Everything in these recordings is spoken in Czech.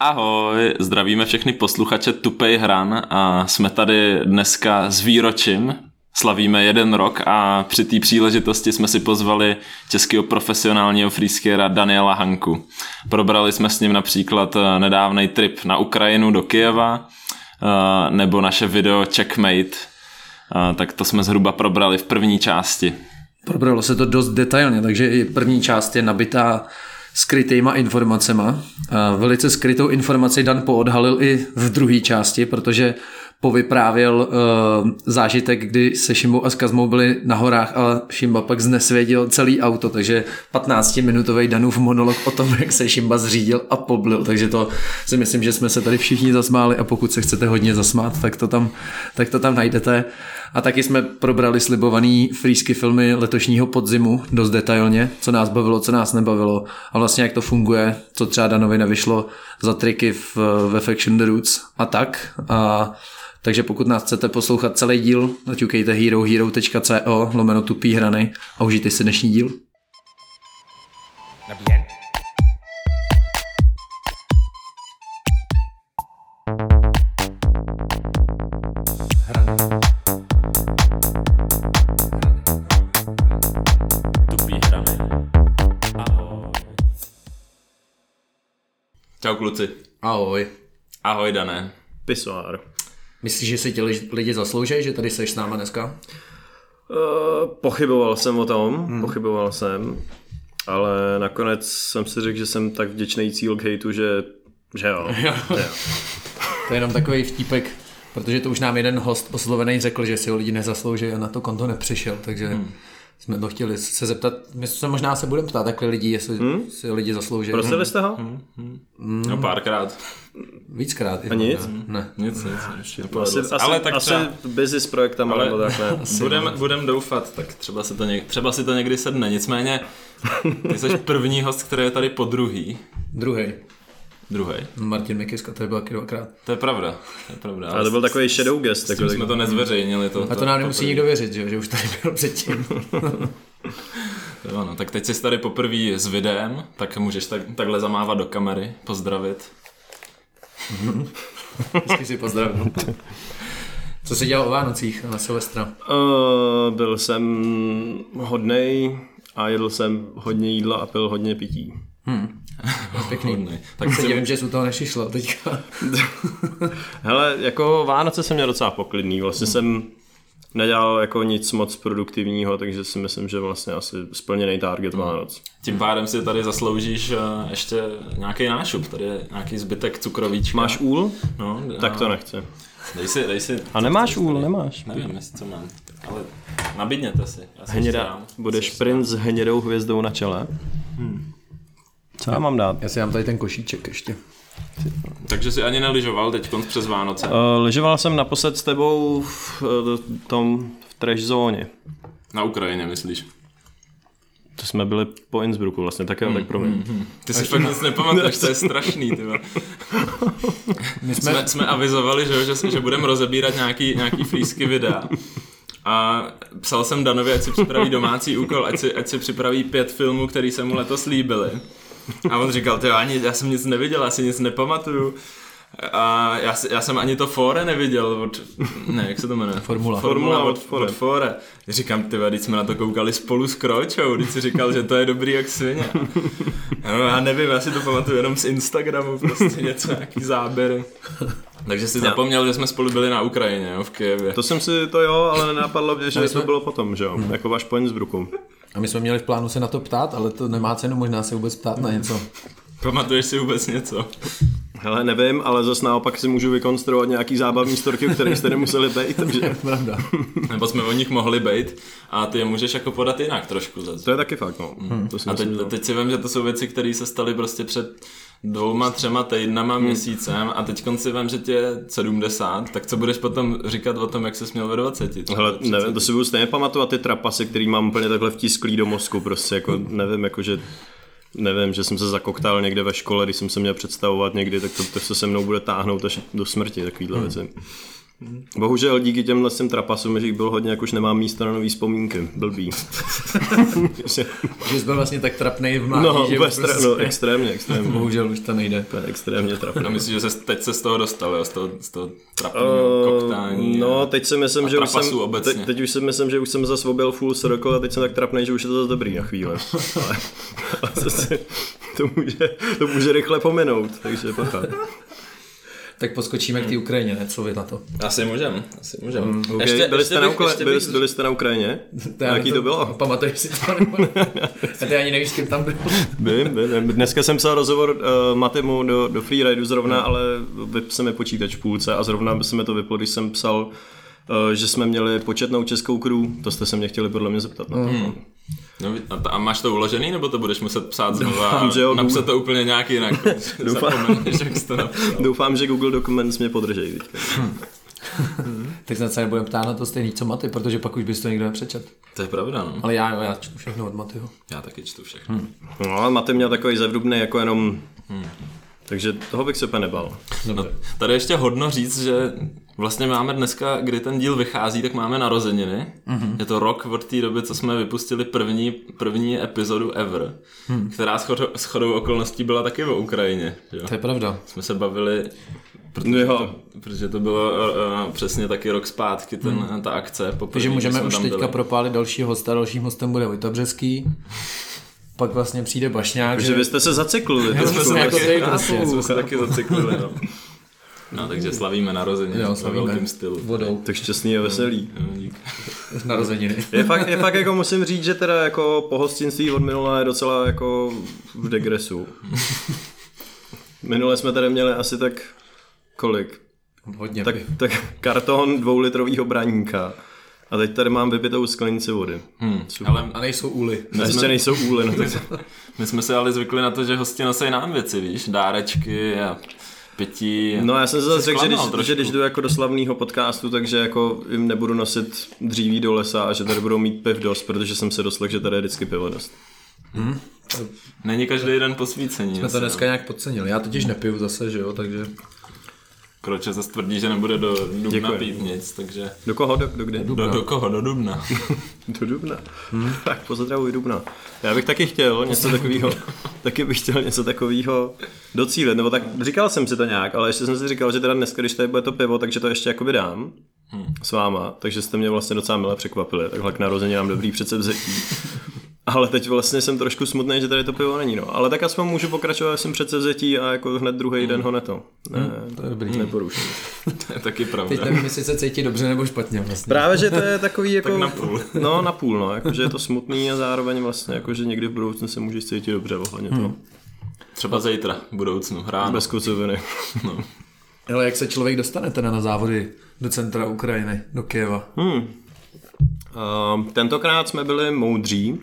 Ahoj, zdravíme všechny posluchače Tupej Hran a jsme tady dneska s výročím. Slavíme 1 rok a při té příležitosti jsme si pozvali českého profesionálního freeskera Daniela Hanku. Probrali jsme s ním například nedávnej trip na Ukrajinu do Kyjeva nebo naše video Checkmate. Tak to jsme zhruba probrali v první části. Probralo se to dost detailně, takže i první část je nabitá skrytýma informacema. A velice skrytou informaci Dan poodhalil i v druhé části, protože povyprávěl zážitek, kdy se Šimbou a s Kazmou byli na horách a Šimba pak znesvěděl celý auto, takže 15-minutový Danův monolog o tom, jak se Šimba zřídil a poblil, takže to si myslím, že jsme se tady všichni zasmáli a pokud se chcete hodně zasmát, tak to tam najdete. A taky jsme probrali slibovaný freesky filmy letošního podzimu dost detailně, co nás bavilo, co nás nebavilo a vlastně jak to funguje, co třeba Danovi nevyšlo za triky ve Faction The Roots a tak. Takže pokud nás chcete poslouchat celý díl, naťukejte herohero.co/tupýhrany a užijte si dnešní díl. Tupýhrany. Ahoj. Čau kluci. Ahoj. Ahoj Dané. Pisoár. Myslíš, že si ti lidi zaslouží, že tady seš s náma dneska? Pochyboval jsem o tom, ale nakonec jsem si řekl, že jsem tak vděčný cíl k hejtu, že jo. To je jenom takový vtípek, protože to už nám jeden host oslovený řekl, že si ho lidi nezaslouží a na to konto nepřišel, takže jsme to chtěli se zeptat, my se možná se budeme ptát takhle lidí, jestli si lidi zaslouží. Prosili jste ho? No párkrát. Víckrát. A nic? Ne. Asi busy s projektama nebo takhle. Budem doufat, tak třeba si to někdy sedne. Nicméně ty jsi první host, který je tady po druhý. Martin Mikiska, to je byl taky 2krát. To je pravda. Ale to byl takový shadow guest. S tím jsme to nezveřejnili. A to nám nemusí nikdo věřit, že už tady byl předtím. Tak teď jsi tady poprvý s videem, tak můžeš takhle zamávat do kamery, pozdravit. Vždycky si pozdravil. Co jsi dělal o Vánocích na Celestra? Byl jsem hodnej a jedl jsem hodně jídla a pil hodně pití. Pěkný. Tak se divím, že jsi u toho nešišlo teďka. Hele, jako Vánoce jsem měl docela poklidný. Vlastně jsem nedělal jako nic moc produktivního, takže si myslím, že vlastně asi splněný target Vánoc. Tím pádem si tady zasloužíš ještě nějaký nášup, tady je nějaký zbytek cukrovíčka. Máš úl? No, tak to nechci. Dej si. A nemáš úl, nemáš. Nevím, jestli co mám, ale nabídněte si. Budeš princ s hnědou hvězdou na čele. Co já mám dát? Já si dám tady ten košíček ještě. Takže jsi ani neližoval teďkonc přes Vánoce? Ližoval jsem naposled s tebou v trash zóně. Na Ukrajině, myslíš? To jsme byli po Innsbrucku vlastně, tak jo, tak promiň. Ty si fakt nic nepamatuješ, to je strašný, tyhle. My jsme avizovali, že budeme rozebírat nějaký freesky videa. A psal jsem Danovi, ať si připraví domácí úkol, ať si připraví 5 filmů, který se mu letos líbily. A on říkal, já jsem nic neviděl, asi nic nepamatuju. A já jsem ani to Fore neviděl jak se to jmenuje? Formula od Fore. Říkám, teď jsme na to koukali spolu s Kročou, když si říkal, že to je dobrý jak svině. No, já nevím, já si to pamatuju jenom z Instagramu, prostě něco, nějaký záběry. Takže jsi zapomněl, že jsme spolu byli na Ukrajině, v Kyjevě. To jsem si ale nenapadlo, že to bylo potom, že jo, jako váš po Innsbrucku. A my jsme měli v plánu se na to ptát, ale to nemá cenu možná se vůbec ptát na něco. Pamatuješ si vůbec něco? Hele, nevím, ale zase naopak si můžu vykonstruovat nějaký zábavní storky, o kterých jste nemuseli bejt, takže... Pravda. Nebo jsme o nich mohli bejt a ty je můžeš jako podat jinak trošku. To je taky fakt, no. A teď si vím, že to jsou věci, které se staly prostě před 2-3 týdnama, měsícem a teď si vím, že tě je 70, tak co budeš potom říkat o tom, jak ses měl ve 20? Hele, nevím, to si budu stejně pamatovat ty trapasy, který mám úplně takhle vtisklý do mozku, prostě jako nevím, jakože... Nevím, že jsem se zakoktal někde ve škole, když jsem se měl představovat někdy, tak to se mnou bude táhnout až do smrti, takovýhle věci. Bohužel díky těmhle jsem trapasům, že jich bylo hodně, jak už nemám místo na nový vzpomínky. Blbý. Že jsi byl vlastně tak trapnej v mládí, no, že prostě... No, extrémně. Bohužel už to nejde. To je extrémně trapné. A myslím, že teď se z toho dostal, jo? Z toho trapného koktání. No, teď už jsem zase objel full circle a teď jsem tak trapnej, že už je to zase dobrý na chvíle. Ale zase to může rychle pominout, takže pochám. Tak poskočíme k té Ukrajině, ne? Co vy na to? Asi můžeme. Okay. Byli jste na Ukrajině? Jaký to bylo? Pamatuješ si to? A ty ani nevíš, s kým tam byl. Dneska jsem psal rozhovor Matemu do Free Rideu zrovna, ale vypseme počítač v půlce a zrovna by se mi to vyplo, když jsem psal, že jsme měli početnou českou crew. To jste se mě chtěli podle mě zeptat. No. No, a máš to uložený, nebo to budeš muset psát znova a napsat to úplně nějak jinak? Doufám, že Google Dokuments mě podrží teďka. Tak snad se nebudem ptát na to stejný, co Maty, protože pak už bys to někdo nepřečet. To je pravda, no. Ale já čtu všechno od Matyho. Já taky čtu všechno. No ale Maty měl takový zevrubný jako jenom... Takže toho bych se úplně nebal. No, tady ještě hodno říct, že vlastně máme dneska, kdy ten díl vychází, tak máme narozeniny. Mm-hmm. Je to rok od té doby, co jsme vypustili první epizodu ever, která shodou okolností byla taky o Ukrajině. Jo? To je pravda. Jsme se bavili, protože to bylo přesně taky rok zpátky, ta akce. Takže můžeme už teďka propálit další hosta, dalším hostem bude Vojta Březský. Pak vlastně přijde Bašňák. Takže vy jste se zaciklili. Jsme se taky zaciklili. No, takže slavíme narozeniny ve velkým stylu. Vodou. Tak šťastný a veselý. Narozeniny. Je fakt jako musím říct, že teda jako pohostinství od minula je docela jako v degresu. Minule jsme tady měli asi tak kolik? Hodně. Tak karton 2litrovýho braníka. A teď tady mám vypětou sklenici vody. A nejsou úly. Nejsou úly. No my jsme se ale zvykli na to, že hosti nosí nám věci, víš, dárečky a pití. No já jsem se zase řekl, že když jdu jako do slavného podcastu, takže jako jim nebudu nosit dříví do lesa a že tady budou mít piv dost, protože jsem se doslech, že tady je vždycky pivo dost. Není každý den posvícení. Jsme to dneska nějak podcenili. Já totiž nepiju zase, že jo, takže... Kročo zase tvrdí, že nebude do dubna pít nic, takže... Do koho, do kdy? Do dubna. Do dubna. Tak pozdravuj dubna. Já bych taky chtěl něco takového, docílit, nebo tak říkal jsem si to nějak, ale ještě jsem si říkal, že teda dneska, když tady bude to pivo, takže to ještě jakoby dám s váma, takže jste mě vlastně docela mile překvapili, takhle k narození nám dobrý předsevzetí. Ale teď vlastně jsem trošku smutný, že tady to pivo není, no. Ale tak aspoň můžu pokračovat, jsem předsevzetí a jako hned druhý den ho neto. Ne, to je dobrý. Neporuším. To je taky pravda. Teď nevím, jestli se cítí dobře nebo špatně vlastně. Právě, že to je takový jako... Tak napůl. No, napůl, no. Jakože je to smutný a zároveň vlastně, jakože někdy v budoucnu se můžeš cítit dobře ohledně toho. Třeba zítra v budoucnu, ráno. Bez kocoviny. No. Ale jak se člověk dostane teda na závody do centra Ukrajiny, do Kyjeva? Tentokrát jsme byli moudří.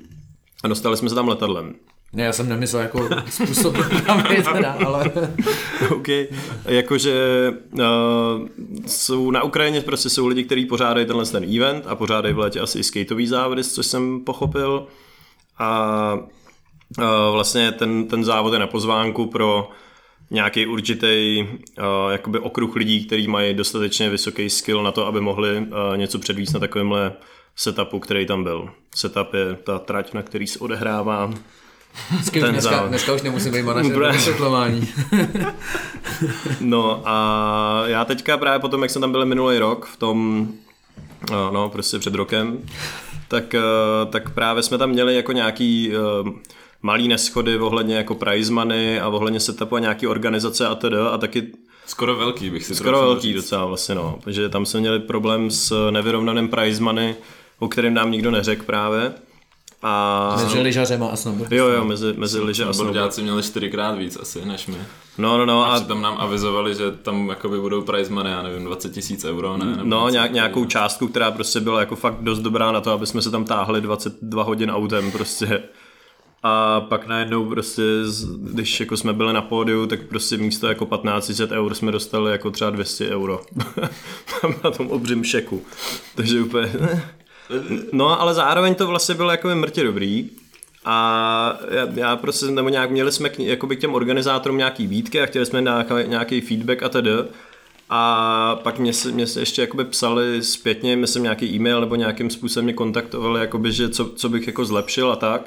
A dostali jsme se tam letadlem. Ne, já jsem nemyslel jako způsob tam teda, ale... OK, jakože jsou na Ukrajině prostě jsou lidi, kteří pořádají tenhle ten event a pořádají v létě asi i skateový závody, což jsem pochopil. A vlastně ten závod je na pozvánku pro nějaký určitý jakoby okruh lidí, kteří mají dostatečně vysoký skill na to, aby mohli něco předvíst na takovémhle setupu, který tam byl. Setup je ta trať, na který se odehrává. Dneska už nemusím být manažer na vysvětlování. No a já teďka právě potom, jak jsem tam byl minulý rok, v tom, no prostě před rokem, tak právě jsme tam měli jako nějaký malý neschody ohledně jako prize money a ohledně setupu a nějaký organizace a teda a taky skoro velký bych si skoro velký docela vlastně, no. Protože tam jsme měli problém s nevyrovnaným prize money, o kterém nám nikdo neřekl právě. A... Mezi lyžařema a snowboardem. Jo, mezi lyže a snowboardem. Snowboardáci měli 4x víc asi než my. No. A přitom nám avizovali, že tam jakoby budou prize money, já nevím, 20 000 euro, ne? No, nějakou částku, která prostě byla jako fakt dost dobrá na to, aby jsme se tam táhli 22 hodin autem prostě. A pak najednou prostě, když jako jsme byli na pódiu, tak prostě místo jako 1500 eur jsme dostali jako třeba 200 euro. Na tom obřím šeku. Takže úplně... No, ale zároveň to vlastně bylo jako mrtě dobrý. A já prostě, nebo nějak měli jsme k těm organizátorům nějaký výtky a chtěli jsme nějaký feedback a tedy. A pak mě se ještě jakoby psali zpětně, myslím nějaký e-mail nebo nějakým způsobem mě kontaktovali, jakoby, že co bych jako zlepšil a tak.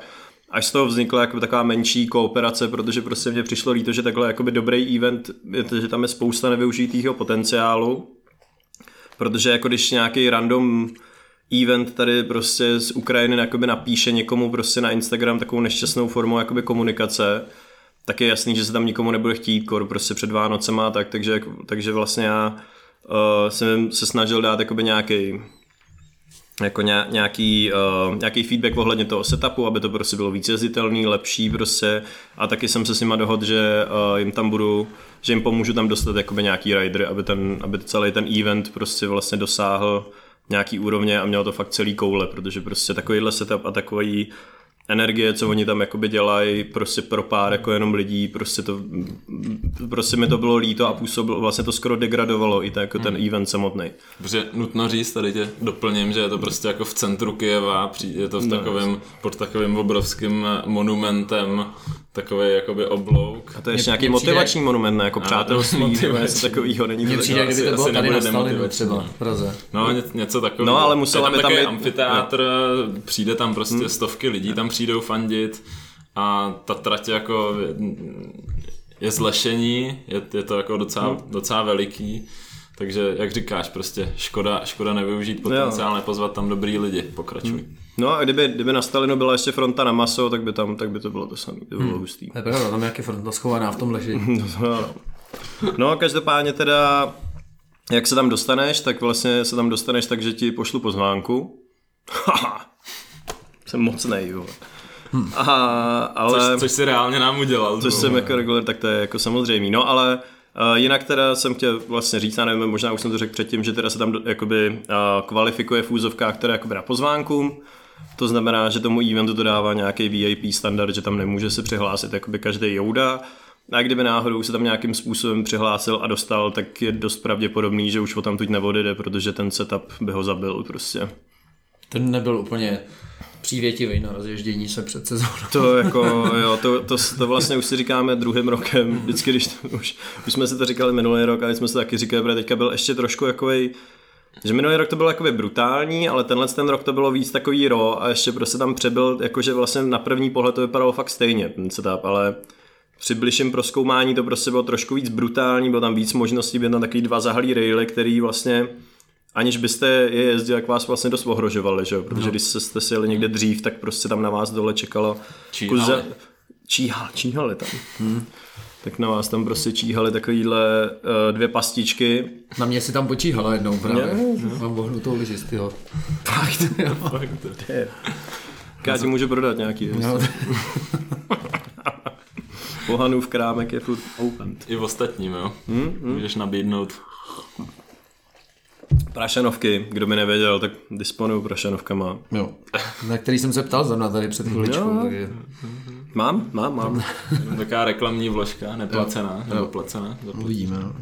Až z toho vznikla jakoby taková menší kooperace, protože prostě mě přišlo líto, že takhle jakoby dobrý event, že tam je spousta nevyužitýho potenciálu, protože jako když nějaký random event tady prostě z Ukrajiny jakoby napíše někomu prostě na Instagram takovou nešťastnou formou jakoby komunikace, tak je jasný, že se tam nikomu nebude chtít kor prostě před Vánocema, tak, takže vlastně já jsem se snažil dát jakoby nějaký feedback ohledně toho setupu, aby to prostě bylo víc jezditelný, lepší prostě, a taky jsem se s nima dohodl, že jim pomůžu tam dostat jakoby nějaký rider, aby celý ten event prostě vlastně dosáhl nějaký úrovně a mělo to fakt celý koule, protože prostě takovýhle setup a takový energie, co oni tam jakoby dělají prostě pro pár jako jenom lidí, prostě mi to bylo líto a působilo, vlastně to skoro degradovalo i tak jako ten event samotný. Protože nutno říct, tady tě doplním, že je to prostě jako v centru Kyjeva, je to v takovém, pod takovým obrovským monumentem, takový jakoby oblouk. A to je ještě nějaký motivační monument, ne? Jako přátelství, něco takovýho, není to taková. Kdyby to bylo tady na Stalinu třeba, Praze. No, něco takového. No, ale musela by tam být amfiteátr, no. Přijde tam prostě stovky lidí, tam přijdou fandit a ta trať jako je zlešení, je to jako docela veliký. Takže, jak říkáš, prostě škoda nevyužít potenciál, nepozvat tam dobrý lidi, pokračuj. No a kdyby na Stalinu byla ještě fronta na maso, tak by to bylo to samé, to bylo hustý. To je pravda, tam je jaký fronta schovaná v tom leží. No, každopádně teda, jak se tam dostaneš, tak vlastně se tam dostaneš tak, že ti pošlu pozvánku. Haha, jsem mocnej, jo. Ale, což jsi reálně nám udělal. Což jsem jako regular, tak to je jako samozřejmý, no ale... Jinak teda jsem chtěl vlastně říct, já nevím, možná už jsem to řekl předtím, že teda se tam jakoby kvalifikuje v úzovkách, které jakoby na pozvánku. To znamená, že tomu eventu to dává nějaký VIP standard, že tam nemůže se přihlásit jakoby každý jouda. A kdyby náhodou se tam nějakým způsobem přihlásil a dostal, tak je dost pravděpodobný, že už ho tam tuď neodjede, protože ten setup by ho zabil prostě. Ten nebyl úplně... přívětivý na rozježdění se před sezónou. To jako, jo, to vlastně už si říkáme druhým rokem, vždycky, když už jsme si to říkali minulý rok, a když jsme se taky říkali, protože teďka byl ještě trošku jakovej, že minulý rok to bylo jakoby brutální, ale tenhle rok to bylo víc takový raw a ještě prostě tam přebyl, jakože vlastně na první pohled to vypadalo fakt stejně ten setup, ale při bližším prozkoumání to prostě bylo trošku víc brutální, bylo tam víc možností, byly tam takový dva zahalý raily, který vlastně aniž byste je jezdili, jak vás vlastně dost ohrožovali, že jo? Protože když jste si jeli někde dřív, tak prostě tam na vás dole čekalo... Číhali tam. Tak na vás tam prostě číhali takovýhle dvě pastičky. Na mě si tam počíhala jednou právě. Mám bohnutou liži z tyho. Fakt to. Já ti můžu prodat nějaký. Pohanův krámek je furt open. I v ostatním, jo? Můžeš nabídnout... Prašanovky, kdo by nevěděl, tak disponuju prašanovkama. Jo. Na který jsem se ptal zrovna tady před chviličkou. Takže... Mám. Taková reklamní vložka, neplacená, nebo placená. Uvidíme, no.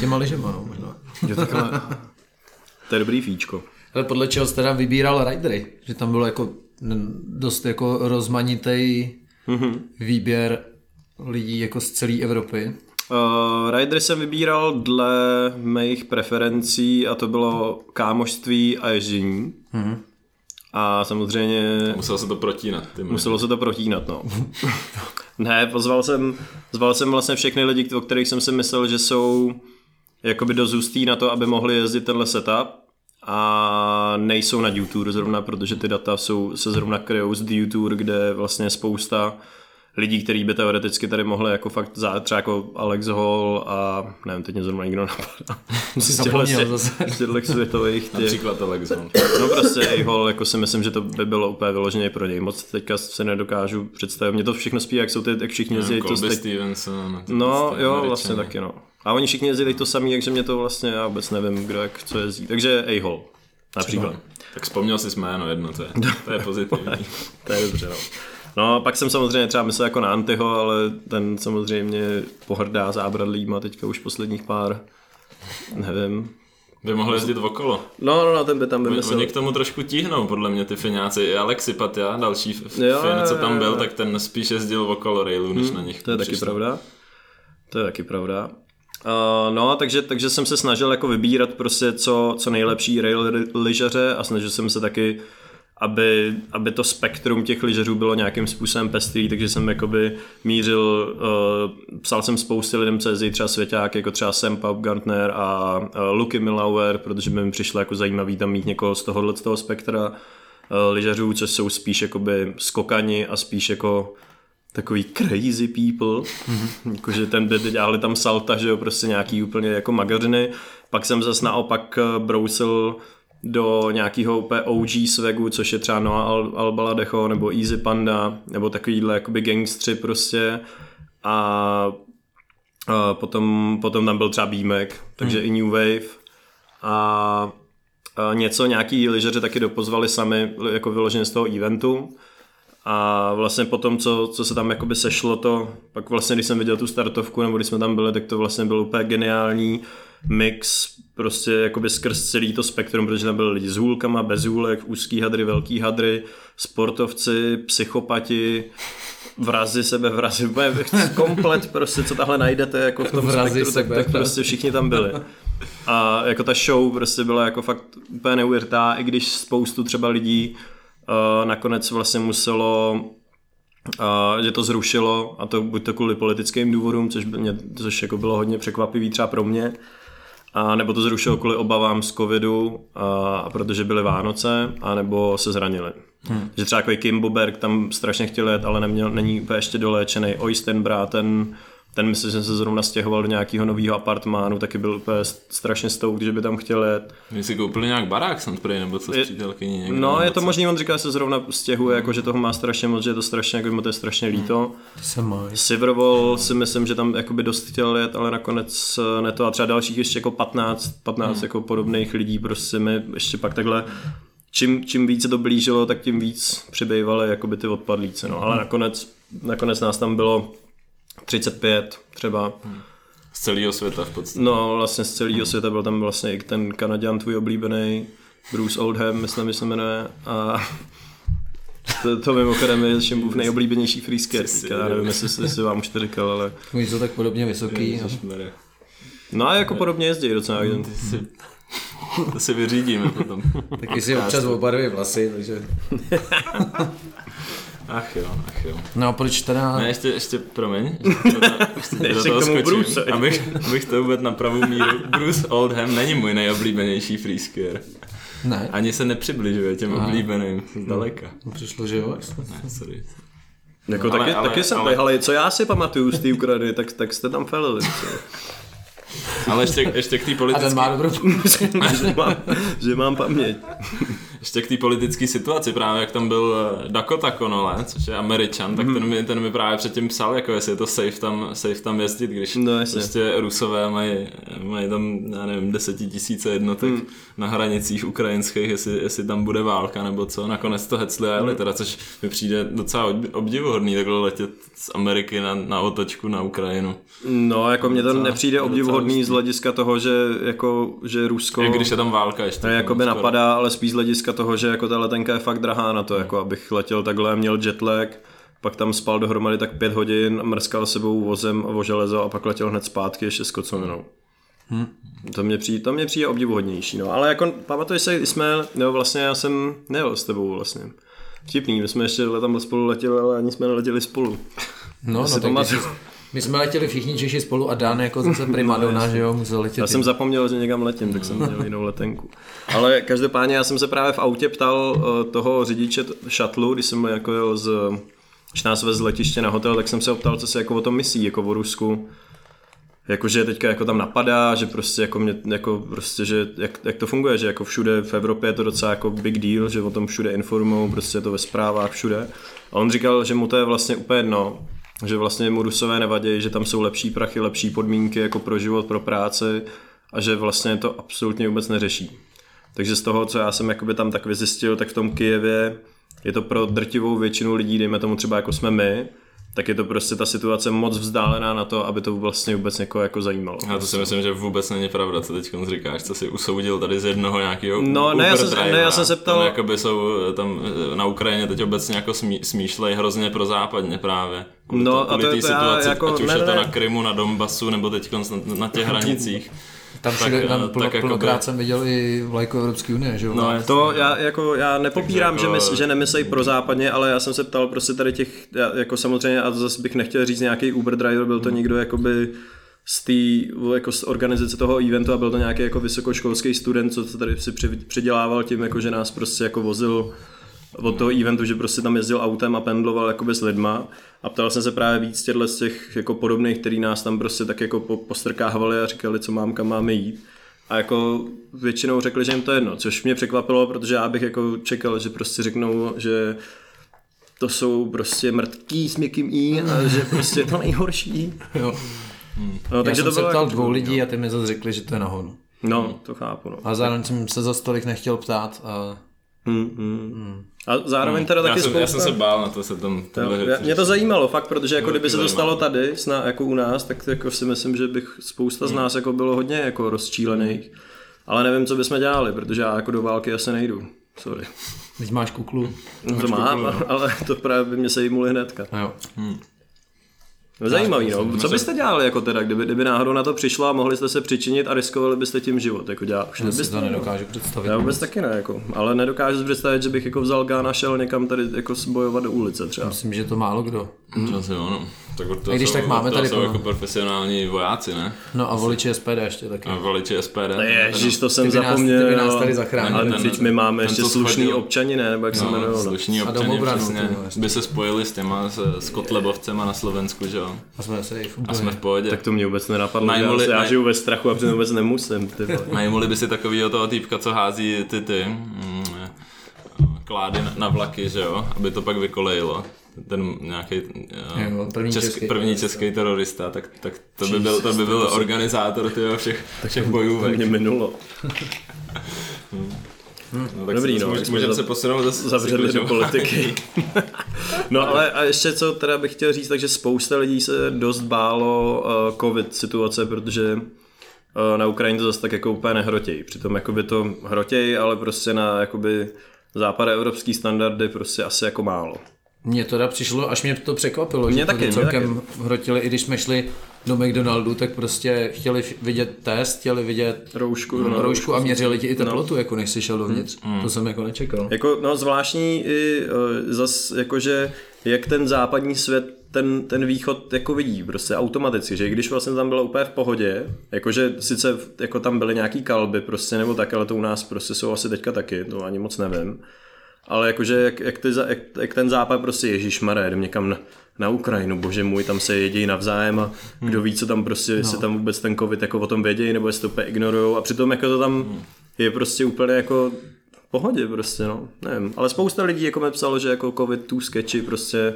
Těma ližema, no, možná. To je dobrý fíčko. Ale podle čeho jste tam vybíral ridery? Že tam bylo jako dost jako rozmanitý výběr lidí jako z celé Evropy. Ridery jsem vybíral dle mých preferencí a to bylo kámošství a ježdění. A samozřejmě... Muselo se to protínat, no. Ne, zval jsem vlastně všechny lidi, o kterých jsem si myslel, že jsou jakoby dost hustí na to, aby mohli jezdit tenhle setup a nejsou na Dew Tour zrovna, protože ty data se zrovna kryjou z Dew Tour, kde vlastně spousta lidí, kteří by teoreticky tady mohli jako fakt třeba jako Alex Hall a nevím, teď mě zrovna nikdo napadá. Z těchto světových těch. Například Alex Hall. No prostě Hall, jako si myslím, že to by bylo úplně vyloženě pro něj. Moc teďka se nedokážu představit. Mě to všechno zpívá, jak všichni jezdí. Stevenson. No jo, vlastně taky no. A oni všichni jezdí to samý, takže mě to vlastně, já vůbec nevím, kdo jak co jezdí. Takže A-Hall například. Třeba. Tak vzpomněl jsi jméno jedno, to je pozitivní. To je dobře, no. No, pak jsem samozřejmě třeba myslel jako na Antyho, ale ten samozřejmě pohrdá zábradlím a teďka už posledních pár, nevím. By mohl jezdit okolo. No, ten by tam vymyslel. Oni k tomu trošku tíhnou, podle mě, ty Fiňáci. I Alexi Patia, další Fin, co tam byl, tak ten spíš jezdil okolo railů, než na nich. To je taky pravda. No, takže jsem se snažil jako vybírat prostě co nejlepší rail lyžaře a snažil jsem se taky, aby to spektrum těch lyžařů bylo nějakým způsobem pestrý, takže jsem jakoby mířil, psal jsem spousty lidem, co jezdí třeba Svěťák, jako třeba Sam Popgantner a Luki Milauer, protože by mi přišlo jako zajímavý tam mít někoho z tohoto spektra lyžařů, což jsou spíš jakoby skokani a spíš jako takový crazy people, jakože ten by dělali tam salta, že jo, prostě nějaký úplně jako magařiny. Pak jsem zase naopak brousil do nějakého úplně OG swagu, což je třeba Noa Al-Baladecho nebo Easy Panda, nebo takovýhle jakoby gangstři prostě. A potom tam byl třeba Bímek, takže i New Wave. A něco, nějaký lyžeři taky dopozvali sami, jako vyloženě z toho eventu. A vlastně potom, co se tam jakoby sešlo, to pak vlastně, když jsem viděl tu startovku, nebo když jsme tam byli, tak to vlastně byl úplně geniální mix, prostě jakoby skrz celý to spektrum, protože tam byli lidi s hůlkama, bez hůlek, úzký hadry, velký hadry, sportovci, psychopati, vrazi, komplet prostě, co tahle najdete jako v tom spektru, tak prostě všichni tam byli. A jako ta show prostě byla jako fakt úplně neuvěřitá, i když spoustu třeba lidí nakonec vlastně muselo, že to zrušilo, a to buď to kvůli politickým důvodům, což jako bylo hodně překvapivý třeba pro mě, a nebo to zrušilo kvůli obavám z covidu, protože byly Vánoce, a nebo se zranili. Že třeba jako Kimboberg tam strašně chtěl jet, ale není úplně ještě doléčený. Oystenbra, ten myslím, že se zrovna stěhoval do nějakého nového apartmánu, taky byl úplně strašně stouk, že by tam chtěl jet. Vy si koupili nějak barák snad prej, nebo co s přítelkyní někde? No, je to možný, on říká, že se zrovna stěhuje, jako že toho má strašně moc, že je to strašně, jako to je strašně líto. Silverwall si myslím, že tam jakoby dost chtěl jet, ale nakonec ne to, a třeba dalších ještě jako 15 jako podobných lidí, prostě mi ještě pak takhle. Čím více to blížilo, tak tím víc přibývaly jakoby ty odpadlíci, no, ale nakonec nás tam bylo 35 třeba. Z celého světa v podstatě. No, vlastně z celého světa, byl tam vlastně i ten Kanaďan tvůj oblíbený, Bruce Oldham, myslím, že se jmenuje, a to mimochodem je Šimbův nejoblíbenější freeskier, já nevím, jestli vám už to říkal, ale... Oni jsou tak podobně vysoký. No a jako podobně jezdí docela. To si vyřídíme potom. Taky si občas obarví vlasy, takže... Ach jo. No a proč teda... Ne, ještě promiň. Ještě k tomu Bruce. Abych to uvedl na pravou míru. Bruce Oldham není můj nejoblíbenější freeskier. Ne. Ani se nepřibližuje těm oblíbeným. Zdaleka. Přišlo, že jo? Ne, sorry. Jako no, taky jsem tady, ale co já si pamatuju z té Ukrajiny, tak jste tam felili. Ale ještě k té politické... A ten má dobrou že mám paměť. Ještě k té politické situaci, právě jak tam byl Dakota Connolly, což je Američan, tak ten mi právě předtím psal, jako jestli je to safe tam jezdit, když prostě Rusové mají tam, já nevím, 10 000 jednotek na hranicích ukrajinských, jestli tam bude válka nebo co. Nakonec to hecli a jeli teda, což mi přijde docela obdivuhodný, takhle letět z Ameriky na otočku na Ukrajinu. No, jako mě to nepřijde obdivuhodný z hlediska toho, že Rusko... Jak když je tam válka ještě. Jakoby napadá, ale spíš z hlediska toho, že jako ta letenka je fakt drahá na to, jako abych letěl takhle, měl jetlag, pak tam spal dohromady tak 5 hodin, mrskal sebou vozem o železo a pak letěl hned zpátky ještě s kocounou. To mě přijde obdivuhodnější, no, ale jako pamatuješ se, já jsem nejel s tebou vlastně. Vtipný, my jsme ještě tam spolu letěli, ale ani jsme neletěli spolu. My jsme letěli všichni Češi spolu a Dan jako zase primadona, že jo, musel letět. Já jsem zapomněl, že někam letím, tak jsem měl jinou letenku. Ale každopádně já jsem se právě v autě ptal toho řidiče šatlu, když jsem jako jel když nás vez z letiště na hotel, tak jsem se ptal, co se jako o tom myslí, jako o Rusku. Jakože teďka jako tam napadá, že prostě jako mě, jako prostě, že jak to funguje, že jako všude v Evropě je to docela jako big deal, že o tom všude informujou, prostě je to ve zprávách všude. A on říkal, že mu to je vlastně úplně jedno. Že vlastně mu Rusové nevadí, že tam jsou lepší prachy, lepší podmínky jako pro život, pro práci, a že vlastně to absolutně vůbec neřeší. Takže z toho, co já jsem jakoby tam tak vyzjistil, tak v tom Kyjevě je to pro drtivou většinu lidí, dejme tomu třeba jako jsme my, tak je to prostě ta situace moc vzdálená na to, aby to vlastně vůbec někoho jako zajímalo. A to si myslím, že vůbec není pravda, co teď říkáš, co si usoudil tady z jednoho nějakého já jsem se ptal. Jakoby jsou tam na Ukrajině teď obecně jako smýšlej hrozně prozápadně právě. Kvůli té situaci, jako, ať už je to na Krymu, na Donbasu, nebo teď na těch hranicích. Plnokrát jsem viděl i vlajku Evropské unie, že jo? No, to já nepopírám, jako, že nemyslej prozápadně, ale já jsem se ptal prostě tady těch, jako samozřejmě, a zase bych nechtěl říct nějaký Uber driver, byl to někdo jakoby z té jako z organizace toho eventu a byl to nějaký jako vysokoškolský student, co se tady si předělával tím, jako že nás prostě jako vozil od toho eventu, že prostě tam jezdil autem a pendloval jakoby s lidma a ptal jsem se právě víc těchto z těch jako podobných, který nás tam prostě tak jako postrkávali a říkali, co mám, kam máme jít a jako většinou řekli, že jim to je jedno, což mě překvapilo, protože já bych jako čekal, že prostě řeknou, že to jsou prostě mrtky s měkkým i a že prostě je to nejhorší. Jo. No, takže já jsem to se ptal jako dvou lidí a ty mi zase řekli, že to je nahodu. No, to chápu. No. A zároveň jsem se za tolik nechtěl ptát a a zároveň teda taky spousta. Já jsem se bál na to, se tam mě to zajímalo fakt, protože jako kdyby se to stalo tady jako u nás, tak jako si myslím, že bych spousta z nás jako bylo hodně jako rozčílených. Ale nevím, co bychom dělali, protože já jako do války asi nejdu. Sorry. Teď máš kuklu. No, to mám, kuklu, ale to právě by mě sejmuli hnedka. Jo. Zajímavý, no. Co byste dělali jako teda, kdyby náhodou na to přišla a mohli jste se přičinit a riskovali byste tím život, jako dělal? Já si to nedokážu představit. Já vůbec taky ne, jako, ale nedokážu si představit, že bych jako vzal gán a šel někam tady jako bojovat do ulice třeba. Myslím, že to málo kdo. Asi jo, no. Tak to když jsou, tak máme tady jsou jako profesionální vojáci, ne? No a voliči SPD ještě taky. A voliči SPD. Ježiš, to jsem zapomněl. Ty by nás tady zachránili. Ale my máme ještě slušný občani, ne? Nebo jak se jmenuje? Slušný občani, přesně. By se spojili s těma, s kotlebovcema na Slovensku, že jo? A jsme safe. A jsme v pohodě. Tak to mě vůbec nenapadlo. Já žiju ve strachu a před vůbec nemusím. Najmuli by si takovýho toho týpka, co hází ty klády na vlaky, že jo? Aby to pak vykolejilo. Ten nějaký první český terorista, tak to by byl organizátor všech bojůvek. Mě minulo. No, tak dobrý, můžeme se posunout zavřeli do politiky. No ale a ještě co teda bych chtěl říct, takže spousta lidí se dost bálo covid situace, protože na Ukrajině to zase tak jako úplně nehrotějí. Přitom jakoby to hrotějí, ale prostě na jakoby západoevropský standardy prostě asi jako málo. Mně to přišlo, až mě to překvapilo, mě že taky, to celkem hrotili, i když jsme šli do McDonaldu, tak prostě chtěli vidět test, chtěli vidět roušku a měřili ti i teplotu, jako než jsi šel dovnitř, to jsem jako nečekal. Jako, no zvláštní i zas, jakože, jak ten západní svět, ten východ jako vidí, prostě automaticky, že když vlastně tam bylo úplně v pohodě, jakože sice jako tam byly nějaký kalby prostě nebo tak, ale to u nás prostě jsou asi teďka taky, to ani moc nevím. Ale jakože jak ten západ prostě ježišmaré, jdem někam na Ukrajinu, bože můj, tam se jedí navzájem a kdo ví, co tam prostě, jestli tam vůbec ten covid jako o tom vědějí, nebo jestli to úplně ignorujou a přitom jako to tam je prostě úplně jako v pohodě prostě, no, nevím. Ale spousta lidí jako mi psalo, že jako covid tu sketchy prostě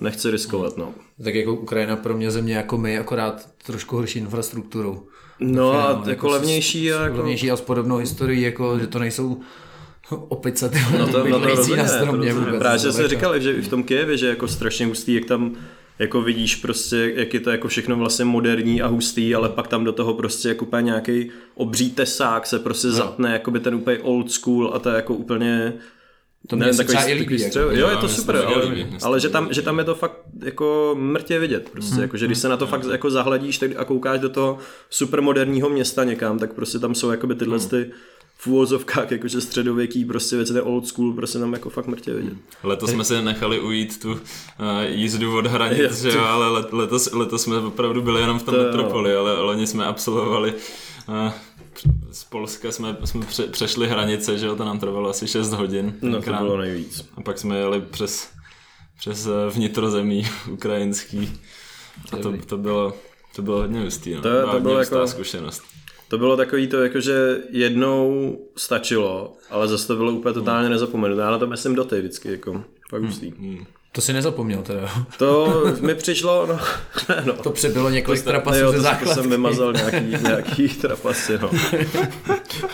nechce riskovat, no. Tak jako Ukrajina pro mě země jako my, akorát trošku horší infrastrukturou. No a jako levnější a jako... Levnější a s podobnou historií, jako že to nejsou... Opice ty bydlejcí na stromě vůbec. Právě jsme říkali, že i v tom Kyjevě, že jako strašně hustý, jak tam jako vidíš prostě, jak je to jako všechno vlastně moderní a hustý, ale pak tam do toho prostě jako úplně nějaký obří tesák se prostě zatne, jako by ten úplně old school a to je jako úplně... To mě se třeba i líbí. Jo, je to super, ale že tam je to fakt jako mrtě vidět prostě, jako, že když se na to fakt jako zahledíš tak a koukáš do toho supermoderního města někam, tak prostě tam jsou jakoby tyhle ty v úvozovkách, jakože středověký prostě věc, ten old school, prostě tam jako fakt mrtě vidět. Letos jsme se nechali ujít tu jízdu od hranic, že jo, ale letos jsme opravdu byli jenom v tom metropoli, ale loni jsme absolvovali z Polska jsme přešli hranice, že jo, to nám trvalo asi 6 hodin. No to bylo nejvíc. A pak jsme jeli přes vnitrozemí ukrajinský a to bylo hodně hustý, no. To byla hustá zkušenost. To bylo takový to, jakože jednou stačilo, ale zase to bylo úplně totálně nezapomenuté. Já na to myslím doteď vždycky, jako fakt hustý. To si nezapomněl teda. To mi přišlo, no. Ne, no. To přebylo několik trapasů ze základky. To jsem vymazal nějaký trapasy, no.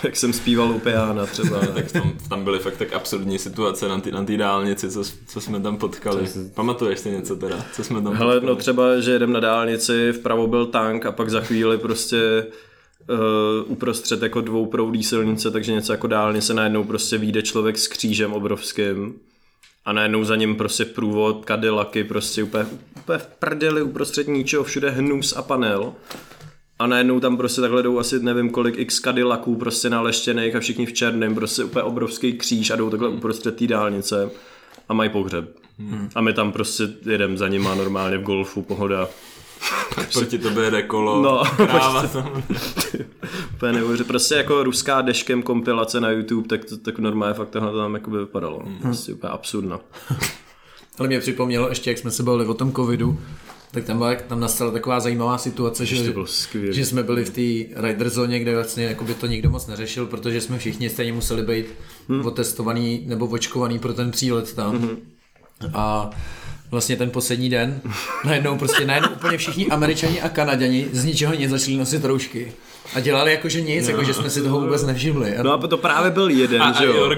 Jak jsem zpíval u piana třeba. Ne? Tak tam byly fakt tak absurdní situace na té dálnici, co jsme tam potkali. Pamatuješ si něco teda? Co jsme tam potkali? Hele, no třeba, že jedem na dálnici, vpravo byl tank a pak za chvíli prostě... uprostřed jako dvouproudý silnice, takže něco jako dálnice, najednou prostě vyjde člověk s křížem obrovským a najednou za ním prostě průvod, Cadillacy, prostě úplně v prdeli uprostřed ničeho, všude hnus a panel a najednou tam prostě takhle jdou asi nevím kolik x Cadillaců prostě naleštěných a všichni v černém, prostě úplně obrovský kříž a jdou takhle uprostřed té dálnice a mají pohřeb. A my tam prostě jedeme za nima normálně v golfu, pohoda. Proti tobě jede kolo, no, kráva tam. Prostě jako ruská deškem kompilace na YouTube, tak normálně fakt tohle tam jakoby vypadalo. Prostě úplně absurdno. Ale mě připomnělo ještě, jak jsme se bavili o tom covidu, tak tam nastala taková zajímavá situace, že jsme byli v té rider zóně, kde vlastně jakoby to nikdo moc neřešil, protože jsme všichni stejně museli být otestovaný nebo očkovaný pro ten přílet tam. A vlastně ten poslední den, najednou úplně všichni Američani a Kanaďani z ničeho nic začali nosit roušky. A dělali jakože nic, jakože jsme si toho vůbec nevšimli. No a to právě byl jeden, že jo.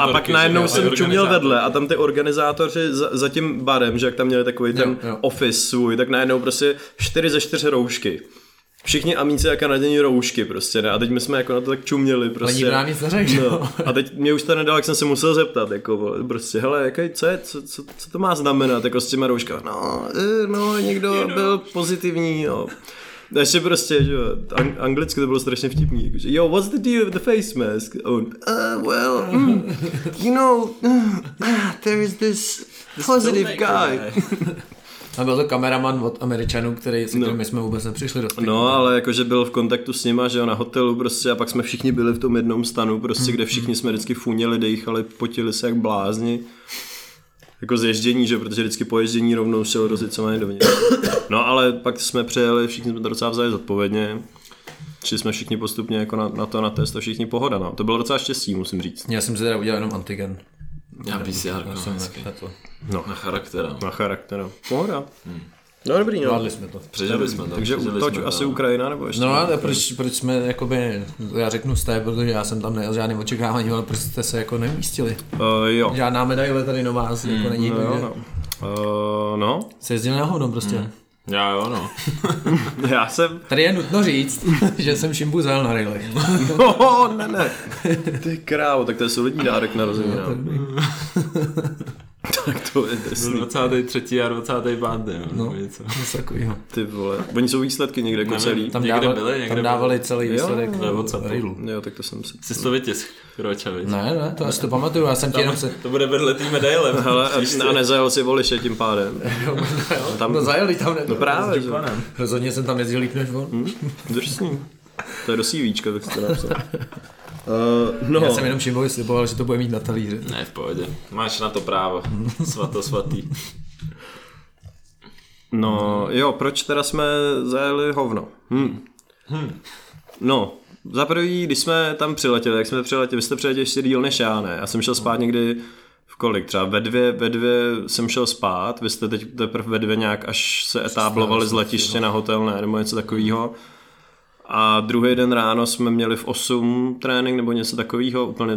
A pak najednou jsem čuměl vedle a tam ty organizátoři za tím barem, že jak tam měli takový ten office svůj, tak najednou prostě 4 ze 4 roušky. Všichni Amíci a Kanaděni roušky prostě, ne? A teď my jsme jako na to tak čuměli prostě. Ale nikdo nic neřekl, no. A teď mě už to nedal, jak jsem se musel zeptat, jako prostě, hele, jaký, co to má znamenat, jako s těma rouškama, no, někdo byl pozitivní, jo. A ještě prostě, že jo, anglicky to bylo strašně vtipný, že yo, what's the deal with the face mask? On, there is this positive guy. A byl to kameraman od Američanů, kterým jsme vůbec nepřišli do styku. No, ale jakože byl v kontaktu s nima, že jo, na hotelu prostě a pak jsme všichni byli v tom jednom stanu prostě, kde všichni jsme vždycky funěli, dejchali, potili se jak blázni. Jako zježdění, že protože vždycky po ježdění rovnou šel rozjet co mají dovnitř. No, ale pak jsme přijeli, všichni jsme to docela vzali zodpovědně. Či jsme všichni postupně jako na to na test a všichni pohoda, no. To bylo docela štěstí, musím říct. Já jsem si teda udělal jenom antigen. Já PCR, na charakteru. Pohoda. No dobrý, no. Vládli jsme to. Přežili jsme to. Takže toč asi Ukrajina nebo ještě? No a proč jsme jakoby, já řeknu jste, protože já jsem tam nejel žádný očekávání, ale proč jste se jako neumístili? Jo. Žádná medaile tady nová asi jako není. No. Jsi jezdil náhodou prostě. Já jo, no. Já jsem... Tady je nutno říct, že jsem Šimbu zajel na rally. No, ne. Ty krávo, tak to je solidní dárek na rozeměnám. Tak to je drsný. 23. a 25. No, něco takového. Ty vole. Oni jsou výsledky někde jako celý. Tam dávali celý výsledek. Jo, tak to jsem si... Jsi to vytisk, Kroča, viď? Ne, to asi to pamatuju, já jsem ti jenom se... To bude vedletý medaile. Hele, a nezajel si voliše tím pádem. No zajeli tam, ne? No právě. Rozhodně jsem tam jezdil líp než on. Drsný. To je do CVčka, tak jste napsal. No. Já jsem jenom Šimbovi sliboval, že to bude mít na talíři. Ne, v pohodě. Máš na to právo. Svatý. No, jo, proč teda jsme zajeli hovno? No, za první, když jsme tam přiletěli, vy jste přiletěli ještě díl než já, ne? Já jsem šel spát někdy v kolik? Třeba ve dvě jsem šel spát, vy jste teď teprve ve dvě nějak, až se etáblovali z letiště na hotel, ne? Nebo něco takového. A druhý den ráno jsme měli v 8 trénink nebo něco takového, úplně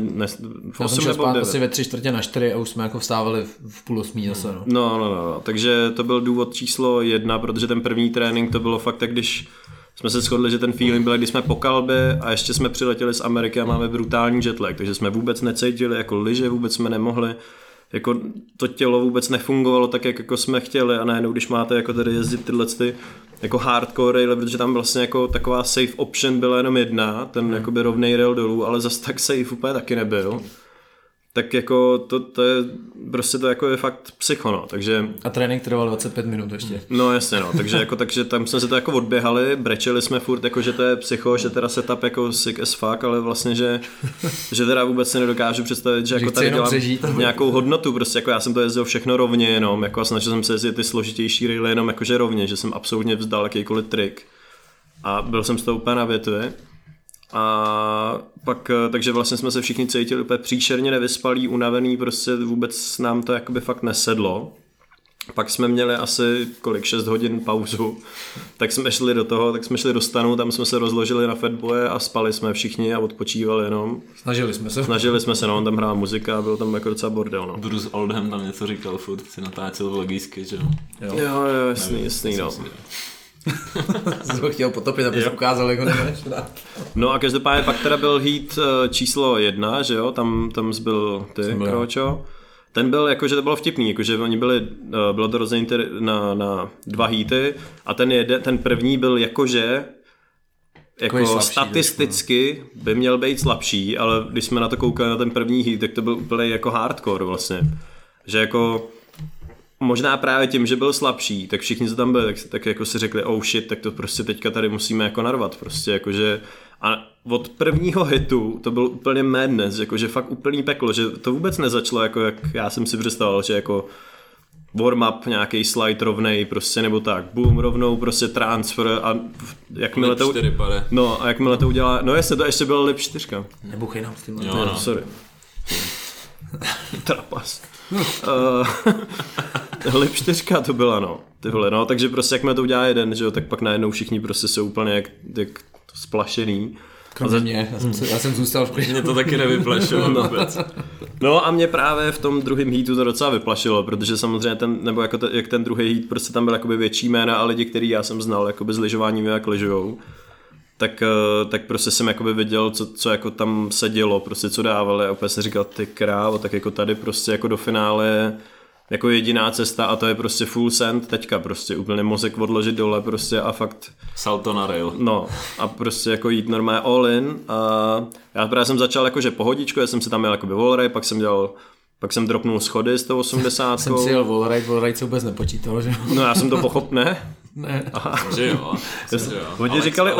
v 8 nebo 9. Asi ve 3:15 na 4 a už jsme jako vstávali v 7:30 zase. No. Takže to byl důvod číslo 1, protože ten první trénink to bylo fakt tak, když jsme se shodli, že ten feeling byl, když jsme po Kalbě a ještě jsme přiletěli z Ameriky a máme brutální jetlag, takže jsme vůbec necítili jako lyže, vůbec jsme nemohli. Jako to tělo vůbec nefungovalo tak, jak jako jsme chtěli a najednou, když máte jako tady jezdit tyhle jako hardcore rail, protože tam vlastně jako taková safe option byla jenom jedna, ten jakoby rovnej rail dolů, ale zas tak safe úplně taky nebyl. Tak jako to je prostě to jako je fakt psycho, no, takže... A trénink trval 25 minut ještě. No jasně, no, takže tam jsme se to jako odběhali, brečeli jsme furt, jako že to je psycho, že teda setup jako sick as fuck, ale vlastně, že teda vůbec se nedokážu představit, že jako tady dělám přežít nějakou hodnotu, prostě jako já jsem to jezdil všechno rovně jenom, jako snažil jsem se jezdit ty složitější raily jenom jakože rovně, že jsem absolutně vzdal jakýkoliv trik a byl jsem z toho úplně na větvi. A pak, takže vlastně jsme se všichni cítili úplně příšerně nevyspalí, unavený, prostě vůbec nám to jakoby fakt nesedlo. Pak jsme měli asi 6 hodin pauzu, tak jsme šli do toho, tak jsme šli do stanu, tam jsme se rozložili na fatboje a spali jsme všichni a odpočívali jenom. Snažili jsme se, no, tam hrála muzika a byl tam jako docela bordel, no. Bruce Oldham tam něco říkal furt, si natáčel vlogísky, že jo? Jo, jasný, no. Jsi ho chtěl potopit, abys ukázal, jak ho nemáš. No a každopádně pak teda byl hit číslo 1, že jo, tam byl ty, Kročo. Ten byl, jakože to bylo vtipný, jakože oni bylo to rozdělení na 2 hity a ten první byl jako slabší, statisticky by měl být slabší, ale když jsme na to koukali na ten první hit, tak to byl úplně jako hardcore vlastně, že jako možná právě tím, že byl slabší, tak všichni co tam byli, tak jako si řekli oh shit, tak to prostě teďka tady musíme jako narvat prostě, jakože a od prvního hitu to byl úplně madness, jakože fakt úplný peklo, že to vůbec nezačalo jako jak já jsem si představoval, že jako warm up, nějaký slide rovnej prostě nebo tak, boom rovnou prostě transfer a jakmile to udělá, no jestli to ještě byla lip 4. Nebuchej nám s tím. No, sorry. Trapas. Lip 4 to byla, no. Tyhle, no, takže prostě jakmile to udělá jeden, že jo, tak pak najednou všichni prostě jsou úplně jak splašený. Kromě mě, já jsem zůstal v klidu. Mě to taky nevyplašilo vůbec. No a mě právě v tom druhém heatu to docela vyplašilo, protože samozřejmě jak ten druhý heat, prostě tam byl jakoby větší jména a lidi, který já jsem znal jakoby z lyžování, jak lyžujou. Tak prostě jsem jakoby viděl, co jako tam se dělo, prostě co dávali a opět jsem říkal, ty krávo, tak jako tady prostě jako do finále jako jediná cesta a to je prostě full send teďka prostě úplně mozek odložit dole prostě a fakt salto na rail. No a prostě jako jít normálně all in a já právě jsem začal jakože pohodičku, já jsem si tam jel jakoby wallray, pak jsem dropnul schody z toho 80. Jsem si jel wallride se vůbec nepočítal, že? No já jsem to pochopne. Ne. Že jo. Oni říkali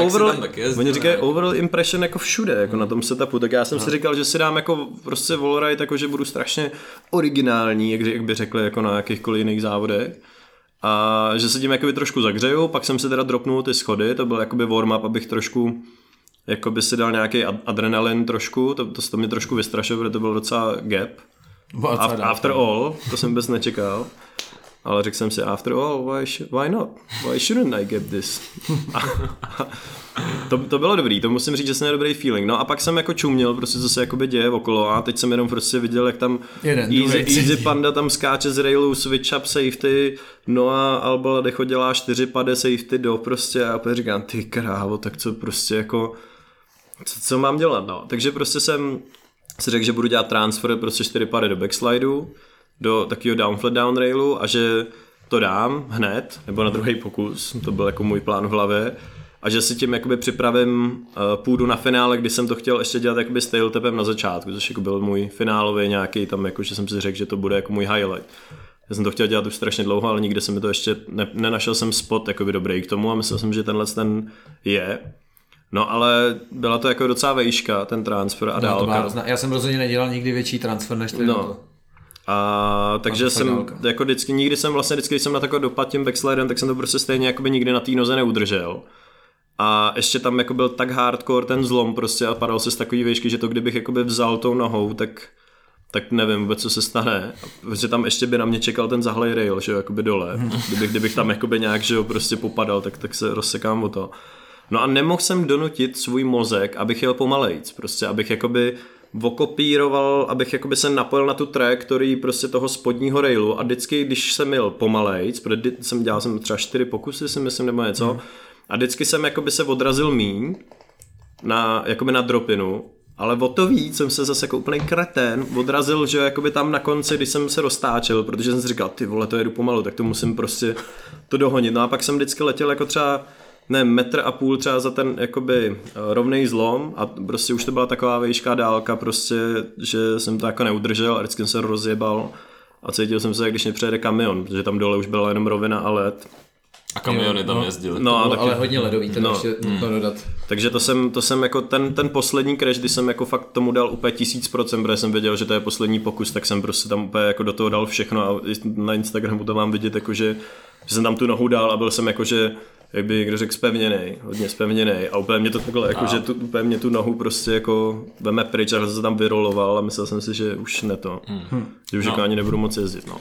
overall impression jako všude, jako na tom setupu, tak já jsem si říkal, že si dám jako prostě wallride, jako že budu strašně originální, jak by řekli, jako na jakýchkoliv jiných závodech. A že se tím jakoby trošku zagřeju, pak jsem si teda dropnul ty schody, to byl jakoby warm up, abych trošku jakoby si dal nějaký adrenalin trošku, to mě trošku vystrašilo, protože to byl docela gap. After all, to jsem vůbec nečekal. Ale řekl jsem si, after all, why not? Why shouldn't I get this? To bylo dobrý, to musím říct, že jsem měl dobrý feeling. No a pak jsem jako čuměl, prostě co se jakoby děje okolo a teď jsem jenom prostě viděl, jak tam Easy Panda tam skáče z railu, switch up safety, Noa Al-Baladecho dělá 4 pade safety do prostě a opět říkám, ty krávo, tak co prostě jako, co mám dělat, no. Takže prostě jsem si řekl, že budu dělat transfer prostě 4 pade do backslidu, do takového downflat down railu a že to dám hned, nebo na druhý pokus, to byl jako můj plán v hlavě, a že si tím jakoby připravím půdu na finále, kdy jsem to chtěl ještě dělat jakoby s tailtapem na začátku, což jako byl můj finálový nějaký tam, jakože jsem si řekl, že to bude jako můj highlight. Já jsem to chtěl dělat už strašně dlouho, ale nikde jsem mi to ještě, nenašel jsem spot jakoby dobrý k tomu a myslel jsem, že tenhle ten je. No ale byla to jako docela vejška, ten transfer a dálka. Já jsem rozhodně nedělal nikdy větší transfer než tady no. A takže jsem jako vždycky, nikdy jsem vlastně vždycky, když jsem na takový dopad tím backslidem, tak jsem to prostě stejně jakoby nikdy na té noze neudržel. A ještě tam jako byl tak hardcore ten zlom prostě a padal se z takový výšky, že to kdybych jakoby vzal tou nohou, tak nevím vůbec, co se stane. Protože tam ještě by na mě čekal ten zahlej rail, že jo, jakoby dole. Kdybych tam jakoby nějak, že jo, prostě popadal, tak se rozsekám o to. No a nemohl jsem donutit svůj mozek, abych jel pomalejc, prostě abych jakoby vokopíroval, abych jakoby se napojil na tu trajektorii prostě toho spodního railu a vždycky, když jsem jel pomalejc, protože dělal jsem třeba 4 pokusy, si myslím, nebo něco, a vždycky jsem jakoby se odrazil míň jakoby na dropinu, ale o to víc jsem se zase jako úplný kretén odrazil, že jakoby tam na konci, když jsem se roztáčel, protože jsem si říkal, ty vole, to jedu pomalu, tak to musím prostě to dohonit. No a pak jsem vždycky letěl jako třeba metr a půl třeba za ten jakoby rovnej zlom a prostě už to byla taková vejšká dálka prostě, že jsem to jako neudržel a vždycky jsem se rozjebal a cítil jsem se, jak když mě přejede kamion, protože tam dole už byla jenom rovina a led. A kamiony tam jezdily. No, ale hodně ledový, to ještě to dodat. Takže to jsem jako ten poslední crash, když jsem jako fakt tomu dal úplně 1000%, protože jsem věděl, že to je poslední pokus, tak jsem prostě tam úplně jako do toho dal všechno a na Instagramu to mám vidět, jakože, že jsem tam tu nohu dal a byl jsem jakože, jak by někdo řekl, spevněnej, hodně spevněnej a úplně mě to takhle, jakože úplně mě tu nohu prostě jako veme pryč a se tam vyroloval a myslel jsem si, že už ne to, že už jako ani nebudu moc jezdit, no.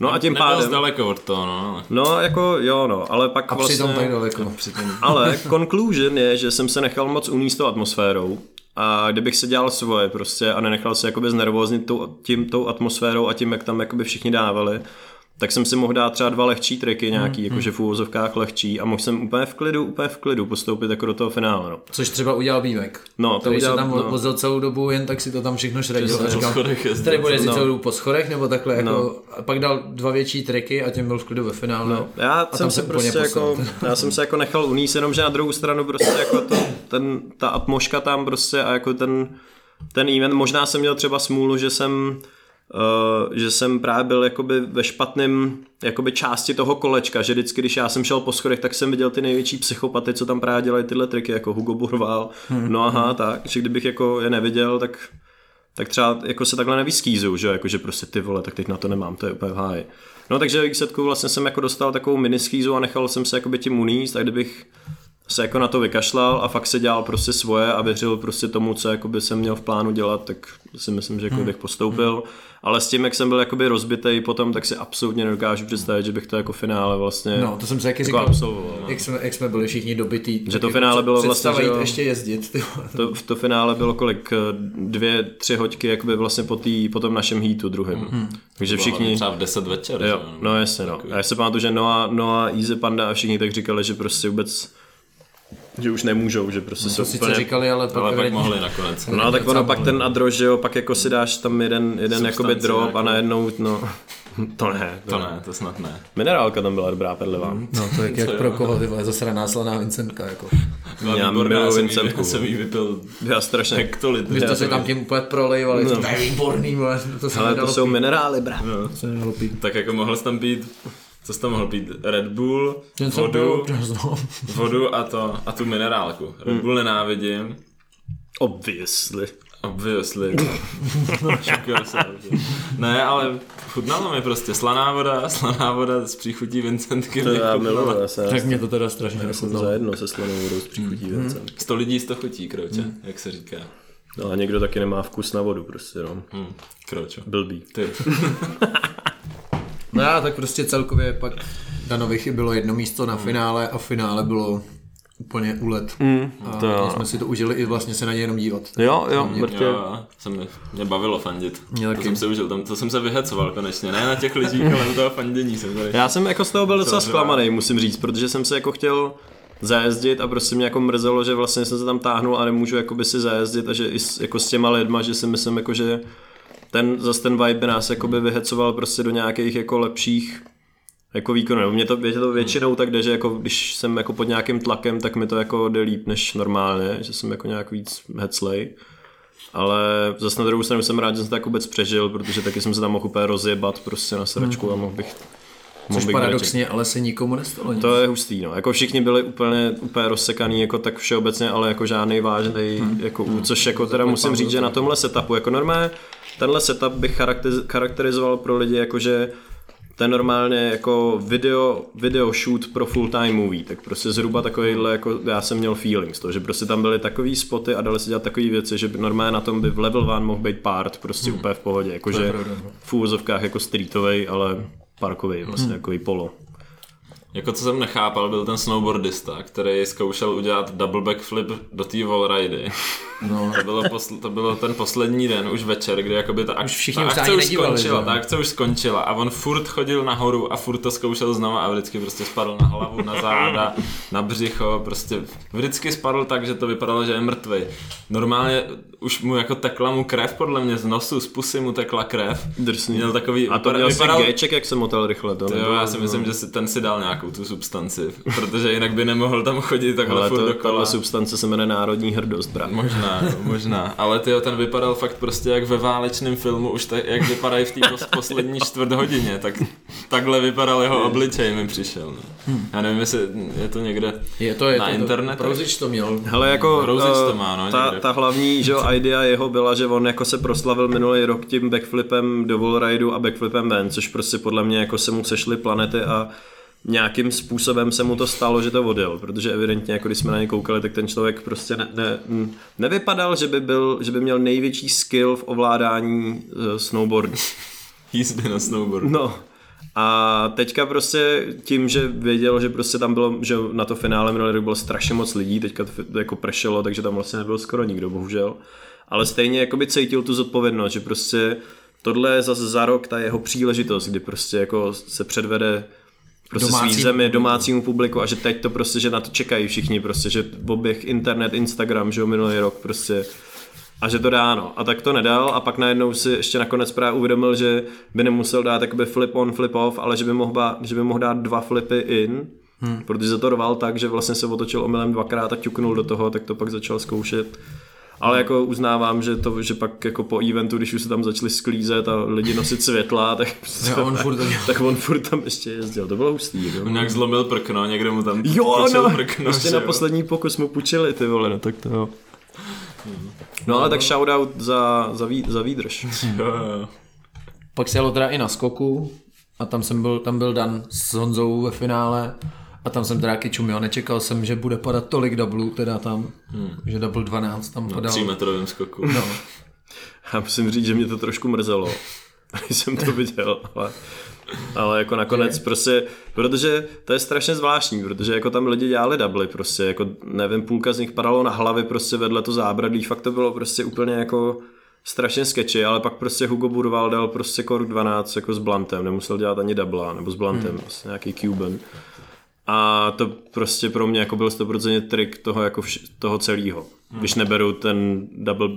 No a tím pádem daleko od toho, no. No jako jo, no, ale pak a vlastně přitom tak daleko. Ale conclusion je, že jsem se nechal moc uníst tou atmosférou. A kdybych se dělal svoje prostě a nenechal se jakoby znervóznit tou atmosférou a tím, jak tam jakoby všichni dávali, tak jsem si mohl dát třeba 2 lehčí triky nějaký, jakože v úvozovkách lehčí a mohl jsem úplně v klidu postoupit jako do toho finále. No. Což třeba udělal Býmek. No, to udělal, tam vozil celou dobu, jen tak si to tam všechno šredil. Tady bude si celou dobu po schodech nebo takhle, jako, a pak dal 2 větší triky a tím byl v klidu ve finále. No. Já jsem se nechal uníst, jenomže na druhou stranu prostě jako ta atmosféra tam prostě a jako ten event, možná jsem měl třeba smůlu, že jsem právě byl jakoby ve špatném jakoby části toho kolečka, že vždycky, když já jsem šel po schodech, tak jsem viděl ty největší psychopaty, co tam právě dělají tyhle triky, jako Hugo Burval, tak, že kdybych jako je neviděl, tak třeba jako se takhle nevyskýzuju, že jakože prostě ty vole, tak teď na to nemám, to je úplně v háji. No takže ve výsledku vlastně jsem jako dostal takovou miniskýzu a nechal jsem se jakoby tím uníst, a kdybych se jako na to vykašlal a fakt se dělal prostě svoje a věřil prostě tomu, co jakoby jsem měl v plánu dělat, tak si myslím, že jako bych postoupil, ale s tím, jak jsem byl jakoby rozbitej potom, tak si absolutně nedokážu představit, že bych to jako finále vlastně. No, to jsem se taky říkal, jak jsme byli všichni dobitý, že to finále bylo vlastně, že ještě jezdit. To finále bylo kolik 2-3 hoďky jakoby vlastně po tom našem heatu druhém. Takže všichni třeba v 10 večer. Jo, no jasně, no. A já se pamatuju, že Noa, Easy Panda a všichni tak říkali, že prostě vůbec že už nemůžou, že prostě jsou úplně... To sice říkali, ale pak mohli nakonec. No a tak ono pak ten adro, že jo, pak jako si dáš tam jeden jakoby drop jako... a najednou, no... To ne, to snad ne. Minerálka tam byla dobrá, pedlivá. No to je jak pro koho, ty vole, zasraná slaná Vincentka, jako. Já miluji Vincentku. Já jsem jí vypil. Já strašně hektolitr. Vy jste se tam tím úplně prolejvali, to je výborný, vole. Ale to jsou minerály, brá. Tak jako mohl jsi tam být... Co jsi tam mohl pít? Red Bull, vodu a tu minerálku. Red Bull nenávidím. Obviously. Ne, ale chutnalo mi prostě slaná voda s příchutí Vincentky. To já miluji. Tak mě to teda strašně nechutnalo. Za jedno se slanou vodou s příchutí Vincentky. 100 lidí 100 chutí, Kroče, jak se říká. No a někdo taky nemá vkus na vodu prostě, no. Kročo. Blbý. Ty. No a tak prostě celkově pak Danovi chybělo jedno místo na finále a finále bylo úplně ulet. A jsme si to užili i vlastně se na něj jenom dívat. Mě bavilo fandit. To jsem se užil, to jsem se vyhecoval konečně, ne na těch lidí, ale na toho fandění jsem tady. Já jsem jako z toho byl docela zklamaný, musím říct, protože jsem se jako chtěl zajezdit a prostě mě jako mrzelo, že vlastně jsem se tam táhnul a nemůžu jakoby si zajezdit a že i jako s těma lidma, že si myslím jako, že ten vibe nás jakoby vyhecoval prostě do nějakých jako lepších jako výkonů. Mně to většinou tak jde, že jako když jsem jako pod nějakým tlakem, tak mi to jako jde líp než normálně, že jsem jako nějak víc heclej. Ale zase na druhou stranu jsem rád, že jsem to jako vůbec přežil, protože taky jsem se tam mohl úplně rozjebat prostě na sračku a mohl bych paradoxně, gratit. Ale se nikomu nestalo nic. To je hustý, no. Jako všichni byli úplně rozsekaný, jako tak všeobecně, ale jako žádnej vážnej, jako což jako teda musím říct, že na tomhle setupu, jako normálně tenhle setup bych charakterizoval pro lidi jakože ten normálně jako video shoot pro full time movie, tak prostě zhruba takovýhle jako já jsem měl feeling z toho, že prostě tam byly takový spoty a dali se dělat takový věci, že by normálně na tom by v level 1 mohl být part prostě úplně v pohodě, jakože v úvozovkách jako streetovej, ale parkovej vlastně jako i polo. Jako co jsem nechápal, byl ten snowboardista, který zkoušel udělat double backflip do té wallridy. No. To bylo ten poslední den, už večer, kdy jakoby ta akce už skončila a on furt chodil nahoru a furt to zkoušel znova a vždycky prostě spadl na hlavu, na záda, na břicho, prostě vždycky spadl tak, že to vypadalo, že je mrtvej. Normálně už mu jako tekla mu krev, podle mě z nosu, z pusy mu tekla krev. Drsný. Měl takový, a to měl vypadal... Géček, jak se motel rychle. To jo, já si myslím, že ten si dal nějakou tu substanci, protože jinak by nemohl tam chodit takhle ale furt dokola. Ale substance se jmenuje národní hrdost, brat. Možná, ale tyjo, ten vypadal fakt prostě jak ve válečném filmu, už tak, jak vypadají v té poslední čtvrt hodině, tak takhle vypadal jeho obličej, mi přišel. No. Já nevím, jestli je to někde na internetu. Rouzič to měl. Hele, jako to má, no, ta hlavní že idea jeho byla, že on jako se proslavil minulý rok tím backflipem do wallridu a backflipem ven, což prostě podle mě jako se mu sešly planety a nějakým způsobem se mu to stalo, že to odjel, protože evidentně, jako když jsme na ně koukali, tak ten člověk prostě nevypadal, že by měl největší skill v ovládání snowboardu. Jízdy na snowboardu. No, A teďka prostě tím, že věděl, že prostě tam bylo, že na to finále minulý rok bylo strašně moc lidí, teďka to jako pršelo, takže tam vlastně nebylo skoro nikdo, bohužel. Ale stejně jakoby cítil tu zodpovědnost, že prostě tohle je zase za rok ta jeho příležitost, kdy prostě jako se předvede prostě svý zemi, domácímu publiku a že teď to prostě, že na to čekají všichni prostě, že oběh internet, Instagram, že jo, minulý rok prostě a že to dá, no. A tak to nedal a pak najednou si ještě nakonec právě uvědomil, že by nemusel dát jakoby flip on, flip off, ale že by mohl dát dva flipy in, protože se to rval tak, že vlastně se otočil omylem dvakrát a ťuknul do toho, tak to pak začal zkoušet. Ale jako uznávám, že to, že pak jako po eventu, když už se tam začali sklízet a lidi nosit světla, tak on furt tam ještě jezdil. To bylo hustý. On nějak zlomil prkno, někde mu tam půjčil prkno. Prostě na poslední pokus mu půjčili, ty vole, no tak to. No ale tak shoutout za výdrž. Jo. Pak se jelo teda i na skoku a tam byl Dan s Honzou ve finále. A tam jsem teda čumil, nečekal jsem, že bude padat tolik doublů, teda tam, že double 12 tam padal. Na 3metrovém skoku. No. Já musím říct, že mě to trošku mrzelo, když jsem to viděl, ale jako nakonec prostě, protože to je strašně zvláštní, protože jako tam lidi dělali double prostě, jako nevím, půlka z nich padalo na hlavy prostě vedle to zábradlí, fakt to bylo prostě úplně jako strašně sketchy, ale pak prostě Hugo Burval dal prostě kork 12 jako s blantem, nemusel dělat ani double, nebo s blantem, prostě nějaký Cuban. A to prostě pro mě jako byl 100% trik toho, jako toho celého. Když neberu ten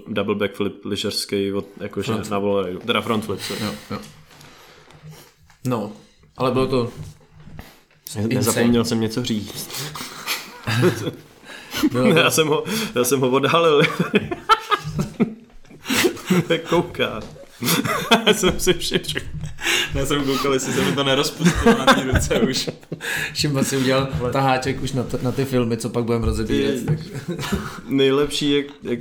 double backflip lyžařský jakože na volleyu, teda frontflip. Jo. No, ale bylo to nezapomněl jsem něco říct. Já jsem ho odhalil. Kouká. Já jsem si všiml. Já jsem koukal, jestli se mi to nerozpustilo na té ruce už. Šimba si udělal taháček už na ty filmy, co pak budeme rozebírat. Tak. Nejlepší, jak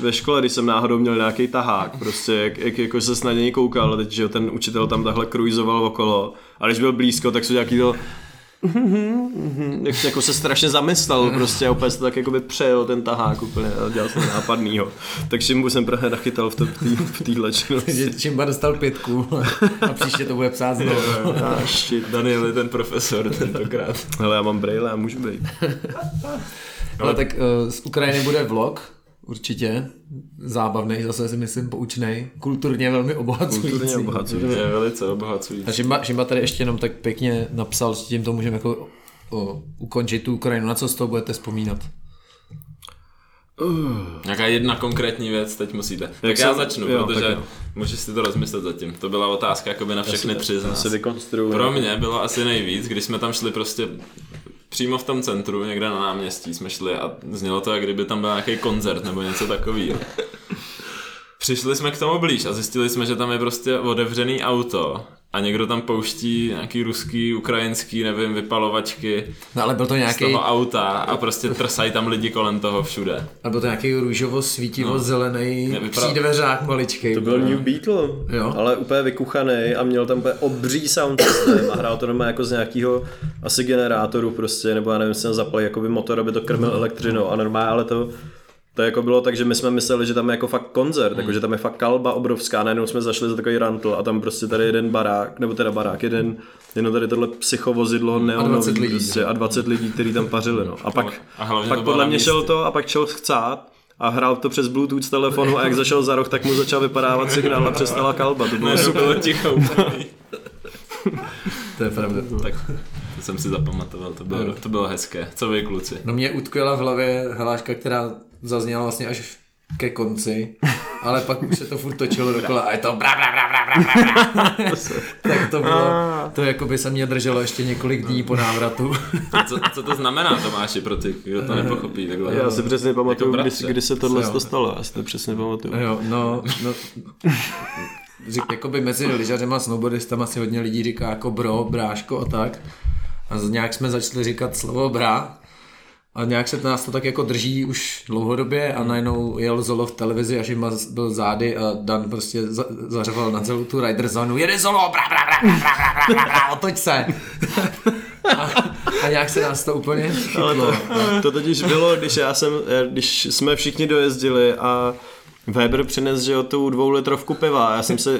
ve škole, když jsem náhodou měl nějaký tahák, prostě, jak jako se snad něj koukal, teď, že ten učitel tam takhle kruizoval okolo, a když byl blízko, tak jsou nějaký to jako se strašně zamyslel prostě a úplně se tak jakoby přejel ten tahák úplně a dělal se nápadnýho. Tak Šimbu jsem právě nachytal v téhle činnosti. Šimba dostal 5 a příště to bude psát znovu. Daniel je ten profesor tentokrát. Hele, já mám brejle a můžu být. Ale tak z Ukrajiny bude vlog. Určitě. Zábavnej, zase si myslím poučnej. Kulturně velmi obohacující. Je velice obohacující. A Šimba tady ještě jenom tak pěkně napsal, že tím to můžeme jako ukončit tu Ukrajinu. Na co z toho budete vzpomínat? Nějaká jedna konkrétní věc teď musíte. Tak já začnu, protože můžeš si to rozmyslet zatím. To byla otázka jakoby na všechny tři z nás. Pro mě bylo asi nejvíc, když jsme tam šli prostě přímo v tom centru, někde na náměstí jsme šli a znělo to, jak kdyby tam byl nějaký koncert nebo něco takového. Přišli jsme k tomu blíž a zjistili jsme, že tam je prostě otevřený auto a někdo tam pouští nějaký ruský, ukrajinský, nevím, vypalovačky. No ale byl to nějaký z toho auta a prostě trsají tam lidi kolem toho všude. A byl to nějaký růžovo svítivo zelený přídveřák maličkej. To byl New Beetle, jo? Ale úplně vykuchanej a měl tam úplně obří sound systém a hrál to doma jako z nějakého asi generátoru prostě, nebo já nevím, jestli zaplý jakoby motor, aby to krmil elektřinou a normálně, ale to jako bylo tak, že my jsme mysleli, že tam je jako fakt koncert, takže tam je fakt kalba obrovská, najednou jsme zašli za takový rantl a tam prostě tady jeden barák, nebo teda barák jeden, jenom tady tohle psychovozidlo neonový a 20 lidí, kteří tam pařili, no. A pak podle mě šel to a pak šel chcát a hrál to přes Bluetooth telefonu a jak zašel za roh, tak mu začal vypadávat signál a přestala kalba, to bylo super. Ticho. To je pravda. Tak jsem si zapamatoval, to bylo hezké. Co vy, kluci? No mě utkvěla v hlavě hláška, která zazněla vlastně až ke konci, ale pak už se to furt točilo dokola a je to bra. Tak to bylo, to jako by se mě drželo ještě několik dní po návratu. Co to znamená, Tomáši, pro ty, kdo to nepochopí? Takhle. Já si přesně pamatuju, jako kdy se tohle stalo, já si to přesně pamatuju. Jo, no jakoby mezi lyžařema a snowboardistama si hodně lidí říká jako bro, bráško a tak. A nějak jsme začali říkat slovo bra a nějak se nás to tak jako drží už dlouhodobě a najednou jel Zolo v televizi a Šimba byl zády a Dan prostě zařval na celou tu rider zónu: jede Zolo, bra, bra, bra, bra, bra, bra, bra, otoč se! A nějak se nás to úplně chytlo. To totiž bylo, když jsme všichni dojezdili a Weber přines, že jo, tu 2litrovku piva.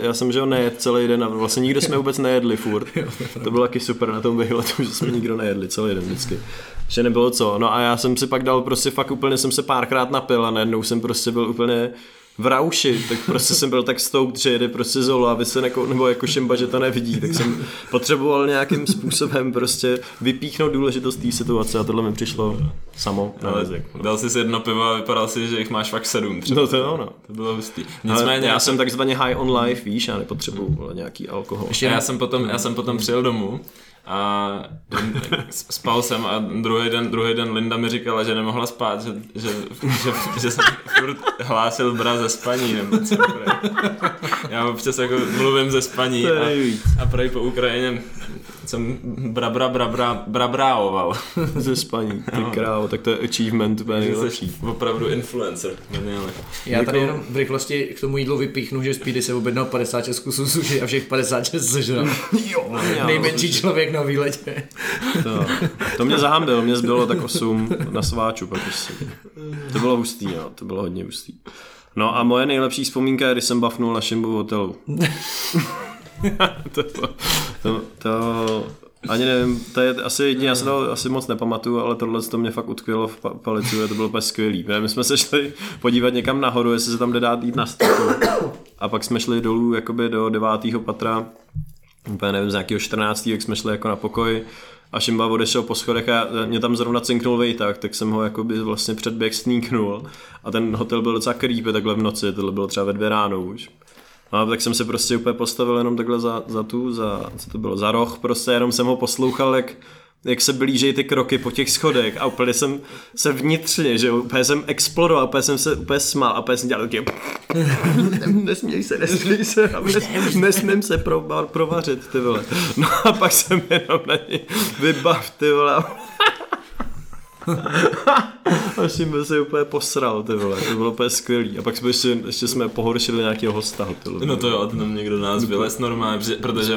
Já jsem že jo, nejedl celý den a vlastně nikdo jsme vůbec nejedli furt. To bylo taky super na tom výletu, že jsme nikdo nejedli celý den vždycky. Že nebylo co. No a já jsem si pak dal prostě fakt úplně, jsem se párkrát napil a najednou jsem prostě byl úplně v rauši, tak prostě jsem byl tak stoupt, že jede prostě Zolo a vy se nebo jako Šimba, že to nevidí, tak jsem potřeboval nějakým způsobem prostě vypíchnout důležitost té situace a tohle mi přišlo samo na jazyk. No. Dal jsi si jedno pivo a vypadal si, že jich máš fakt 7 třeba. No to jo, no. To bylo hustý. Nicméně já jsem takzvaně high on life, víš, já nepotřebuju nějaký alkohol. Já jsem potom přijel domů a spal jsem a druhý den Linda mi říkala, že nemohla spát, že jsem furt hlásil bra ze spaní nebo co. Já občas jako mluvím ze spaní a prej po Ukrajině jsem brabráoval ze spaní, ty krávo, tak to je achievement, to je nejlepší. Opravdu influencer. Já tady jenom v rychlosti k tomu jídlu vypíchnu, že Speedy se objednal 56 kusů suši a všech 56 sežral. Jo, nejmenší člověk na výletě. To mě zahambil, mě zbylo tak 8 na sváču. To bylo hustý, jo, to bylo hodně hustý. No a moje nejlepší vzpomínka je, když jsem bafnul na Šimbu v hotelu. to ani nevím, to je asi jedině, já se to asi moc nepamatuju, ale tohle to mě fakt utkvělo v palicu, to bylo úplně skvělý. My jsme se šli podívat někam nahoru, jestli se tam jde dát jít na střechu. A pak jsme šli dolů jakoby do 9. patra, úplně nevím, z nějakého 14. jak jsme šli jako na pokoj. A Šimba odešel po schodech a mě tam zrovna cinknul Vejták, tak jsem ho jakoby vlastně předběh sníknul. A ten hotel byl docela creepy takhle v noci, tohle bylo třeba ve 2 ráno už. No, tak jsem se prostě úplně postavil jenom takhle za roh, prostě jenom jsem ho poslouchal, jak se blížejí ty kroky po těch schodech a úplně jsem se vnitřně, že úplně jsem explodoval, úplně jsem se úplně smál a úplně jsem dělal taky nesměj se, nesmím se provařit, ty vole. No a pak jsem jenom na něj vybav, ty vole. A Šimba se úplně posral, ty vole, to bylo úplně skvělý. A pak jsme ještě jsme pohoršili nějakého hosta hotelu. No to jo, tam někdo nás vylez normálně, protože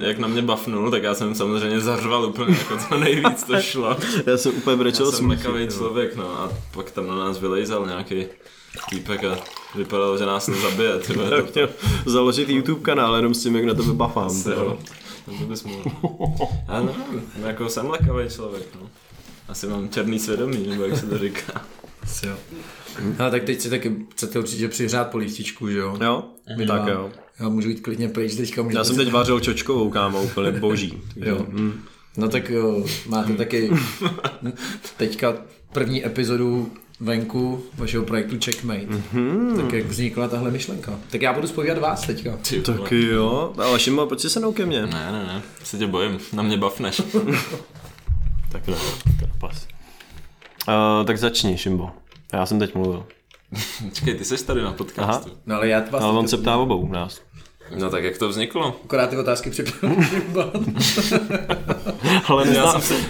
jak na mě bafnul, tak já jsem samozřejmě zařval úplně jako co nejvíc to šlo. Já jsem úplně brečel smíchy. Já jsem mekavej člověk, no a pak tam na nás vylejzal nějaký týpek a vypadalo, že nás nezabije, ty vole. Tak měl založit YouTube kanál, jenom s tím, jak na tebe bafám, ty vole. To bys mohl. Já nevím, jako jsem lekavej člověk, no. Asi mám černý svědomí, nebo jak se to říká. Jo. No tak teď si taky chcete určitě přihřát polívčičku, že jo? Jo, tak jo. Já můžu jít klidně pryč teďka. Já jsem teď vařil čočkovou, kámo, úplně boží. Jo. No tak jo, máte taky teďka první epizodu venku vašeho projektu Checkmate. Tak jak vznikla tahle myšlenka? Tak já budu zpovídat vás teďka. Taky jo, ale Šimo, proč jsi se mnou ke mně? Ne, se tě bojím, na mě bafneš. Tak ne, to napas. Tak začni, Šimbo. Já jsem teď mluvil. Počkej, ty seš tady na podcastu. Aha. No ale já vás... Ale on se ptá obou nás. No tak jak to vzniklo? Akorát ty otázky připravil Šimba. Ale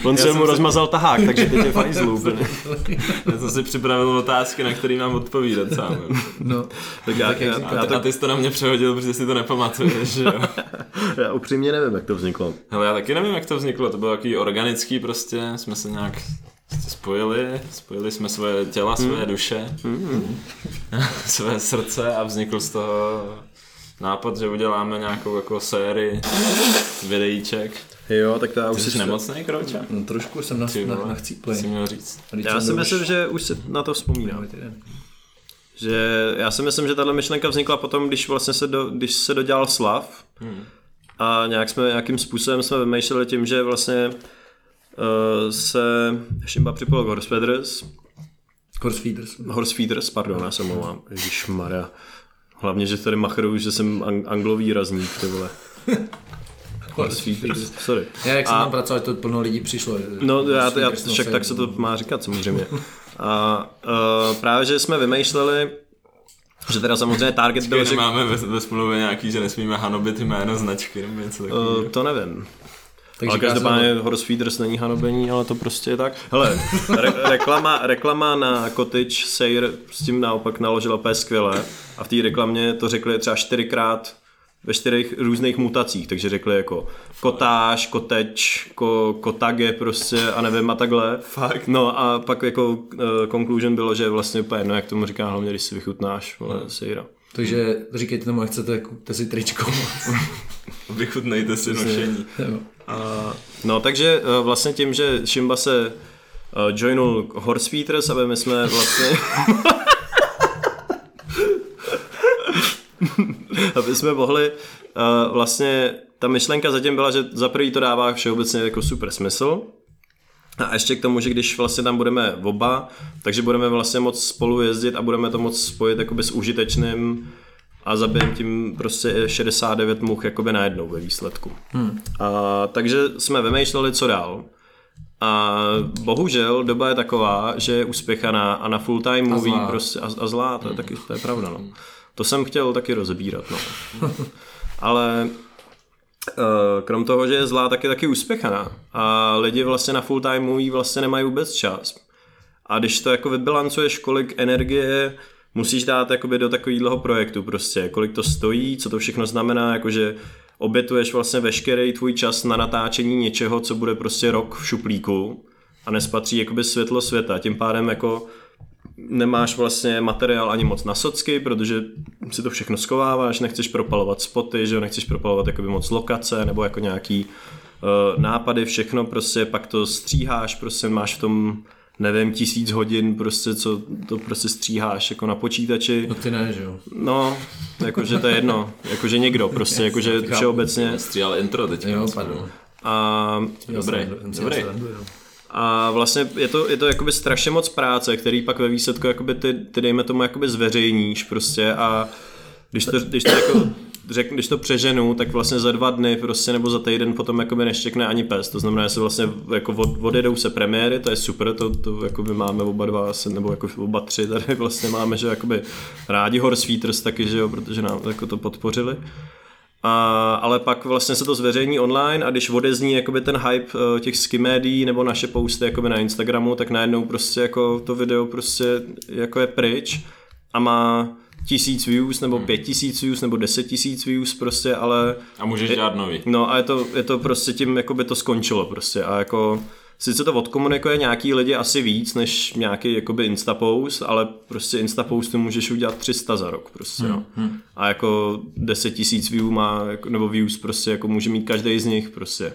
on se mu rozmazal tahák, takže teď je fajn zloupený. Já jsem si připravil otázky, na které mám odpovídat sám. No, tak a ty jsi to na mě přehodil, protože si to nepamatuješ, že jo? Já upřímně nevím, jak to vzniklo. Hele, já taky nevím, jak to vzniklo, to bylo takový organický prostě, jsme se nějak spojili jsme svoje těla, svoje duše, své srdce a vznikl z toho nápad, že uděláme nějakou jako sérii videíček. Jo, tak to já už jsi nemocnej, Kročo? No, trošku jsem nachcíplej. Jsi měl říct. Já si myslím, že už se na to vzpomínám. Já si myslím, že tahle myšlenka vznikla potom, když vlastně když se dodělal Slav a nějakým způsobem jsme vymýšleli tím, že vlastně se Šimba připojil k Horsefeathers, pardon, já se omlouvám. Ježišmarja. Hlavně, že tady machruju, že jsem anglovýrazník, ty vole. Sorry. Já jak jsem tam pracoval, to plno lidí přišlo. No, já však tak se to má říkat samozřejmě. A právě, že jsme vymýšleli, že teda samozřejmě target byl... Že máme ve smlouvě nějaký, že nesmíme hanobit jméno značky nebo něco takového. To nevím. Takže ale každopádně Horsefeathers není hanobení, ale to prostě je tak. Hele, reklama na Cottage Sejr s tím naopak naložila úplně skvěle a v té reklamě to řekli třeba 4x ve 4 různých mutacích, takže řekli jako kotáž, koteč, kotage prostě a nevím a takhle. Fakt. No a pak jako conclusion bylo, že vlastně úplně jedno, jak tomu říká, hlavně když si vychutnáš, vole, sejra. Takže říkejte tomu, jak chcete, kupte si tričko. Vychutnejte si nošení. No takže vlastně tím, že Šimba se joinul Horsefeathers, aby my jsme vlastně... aby jsme mohli, vlastně ta myšlenka zatím byla, že za prvý to dává všeobecně jako super smysl a ještě k tomu, že když vlastně tam budeme oba, takže budeme vlastně moc spolu jezdit a budeme to moc spojit jakoby s užitečným a zabijem tím prostě 69 much jakoby najednou ve výsledku. Takže jsme vymýšleli, co dál. A bohužel doba je taková, že je uspěchaná a na full time mluví prostě a zlá, to je taky, to je pravda, no. To jsem chtěl taky rozbírat, no. Ale krom toho, že je zlá, tak je taky uspěchaná. A lidi vlastně na full time mluví vlastně nemají vůbec čas. A když to jako vybilancuješ, kolik energie musíš dát jakoby do takového projektu prostě, kolik to stojí, co to všechno znamená, jakože obětuješ vlastně veškerý tvůj čas na natáčení něčeho, co bude prostě rok v šuplíku a nespatří jakoby světlo světa, tím pádem jako nemáš vlastně materiál ani moc na socky, protože si to všechno schováváš, nechceš propalovat spoty, že jo, nechceš propalovat jakoby moc lokace nebo jako nějaký nápady, všechno prostě, pak to stříháš, prostě máš v tom nevím, 1000 hodin prostě, co to prostě stříháš jako na počítači. No ty ne, že jo? No, jakože to je jedno, jakože někdo prostě, jakože všeobecně. Stříhal intro teď. Jo, pardon. A... Dobrý. A vlastně je to jakoby strašně moc práce, který pak ve výsledku jakoby ty dejme tomu jakoby zveřejníš prostě a když to jako řeknu, když to přeženu, tak vlastně za 2 dny prostě nebo za týden potom jakoby neštěkne ani pes, to znamená, že se vlastně jako odjedou se premiéry, to je super, to jakoby máme oba dva, nebo jako oba tři tady vlastně máme, že jakoby rádi Horsefeathers taky, že jo, protože nám jako to podpořili. Ale pak vlastně se to zveřejní online a když odezní jakoby ten hype těch skimédií nebo naše posty jakoby na Instagramu, tak najednou prostě jako to video prostě jako je pryč a má 1000 views nebo 5000 views nebo 10 000 views prostě, ale... A můžeš dělat nový. No a je to prostě tím, jakoby to skončilo prostě a jako... Sice to odkomunikuje nějaký lidi asi víc než nějaký jakoby instapost, ale prostě instapostu můžeš udělat 300 za rok prostě, no. A jako 10 000 views má, nebo views prostě jako může mít každý z nich prostě.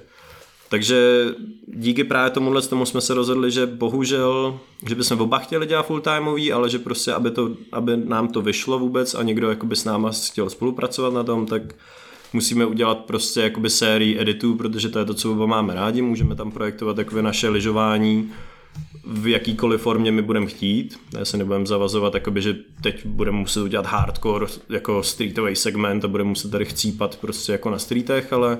Takže díky právě tomu jsme se rozhodli, že bohužel, že bychom oba chtěli dělat fulltimeový, ale že prostě aby nám to vyšlo vůbec a někdo jakoby s náma chtěl spolupracovat na tom, tak musíme udělat prostě jakoby sérii editů, protože to je to, co oba máme rádi, můžeme tam projektovat takové naše lyžování v jakýkoliv formě my budeme chtít. Já se nebudeme zavazovat, jakoby, že teď budeme muset udělat hardcore jako streetový segment a budeme muset tady chcípat prostě jako na streetech, ale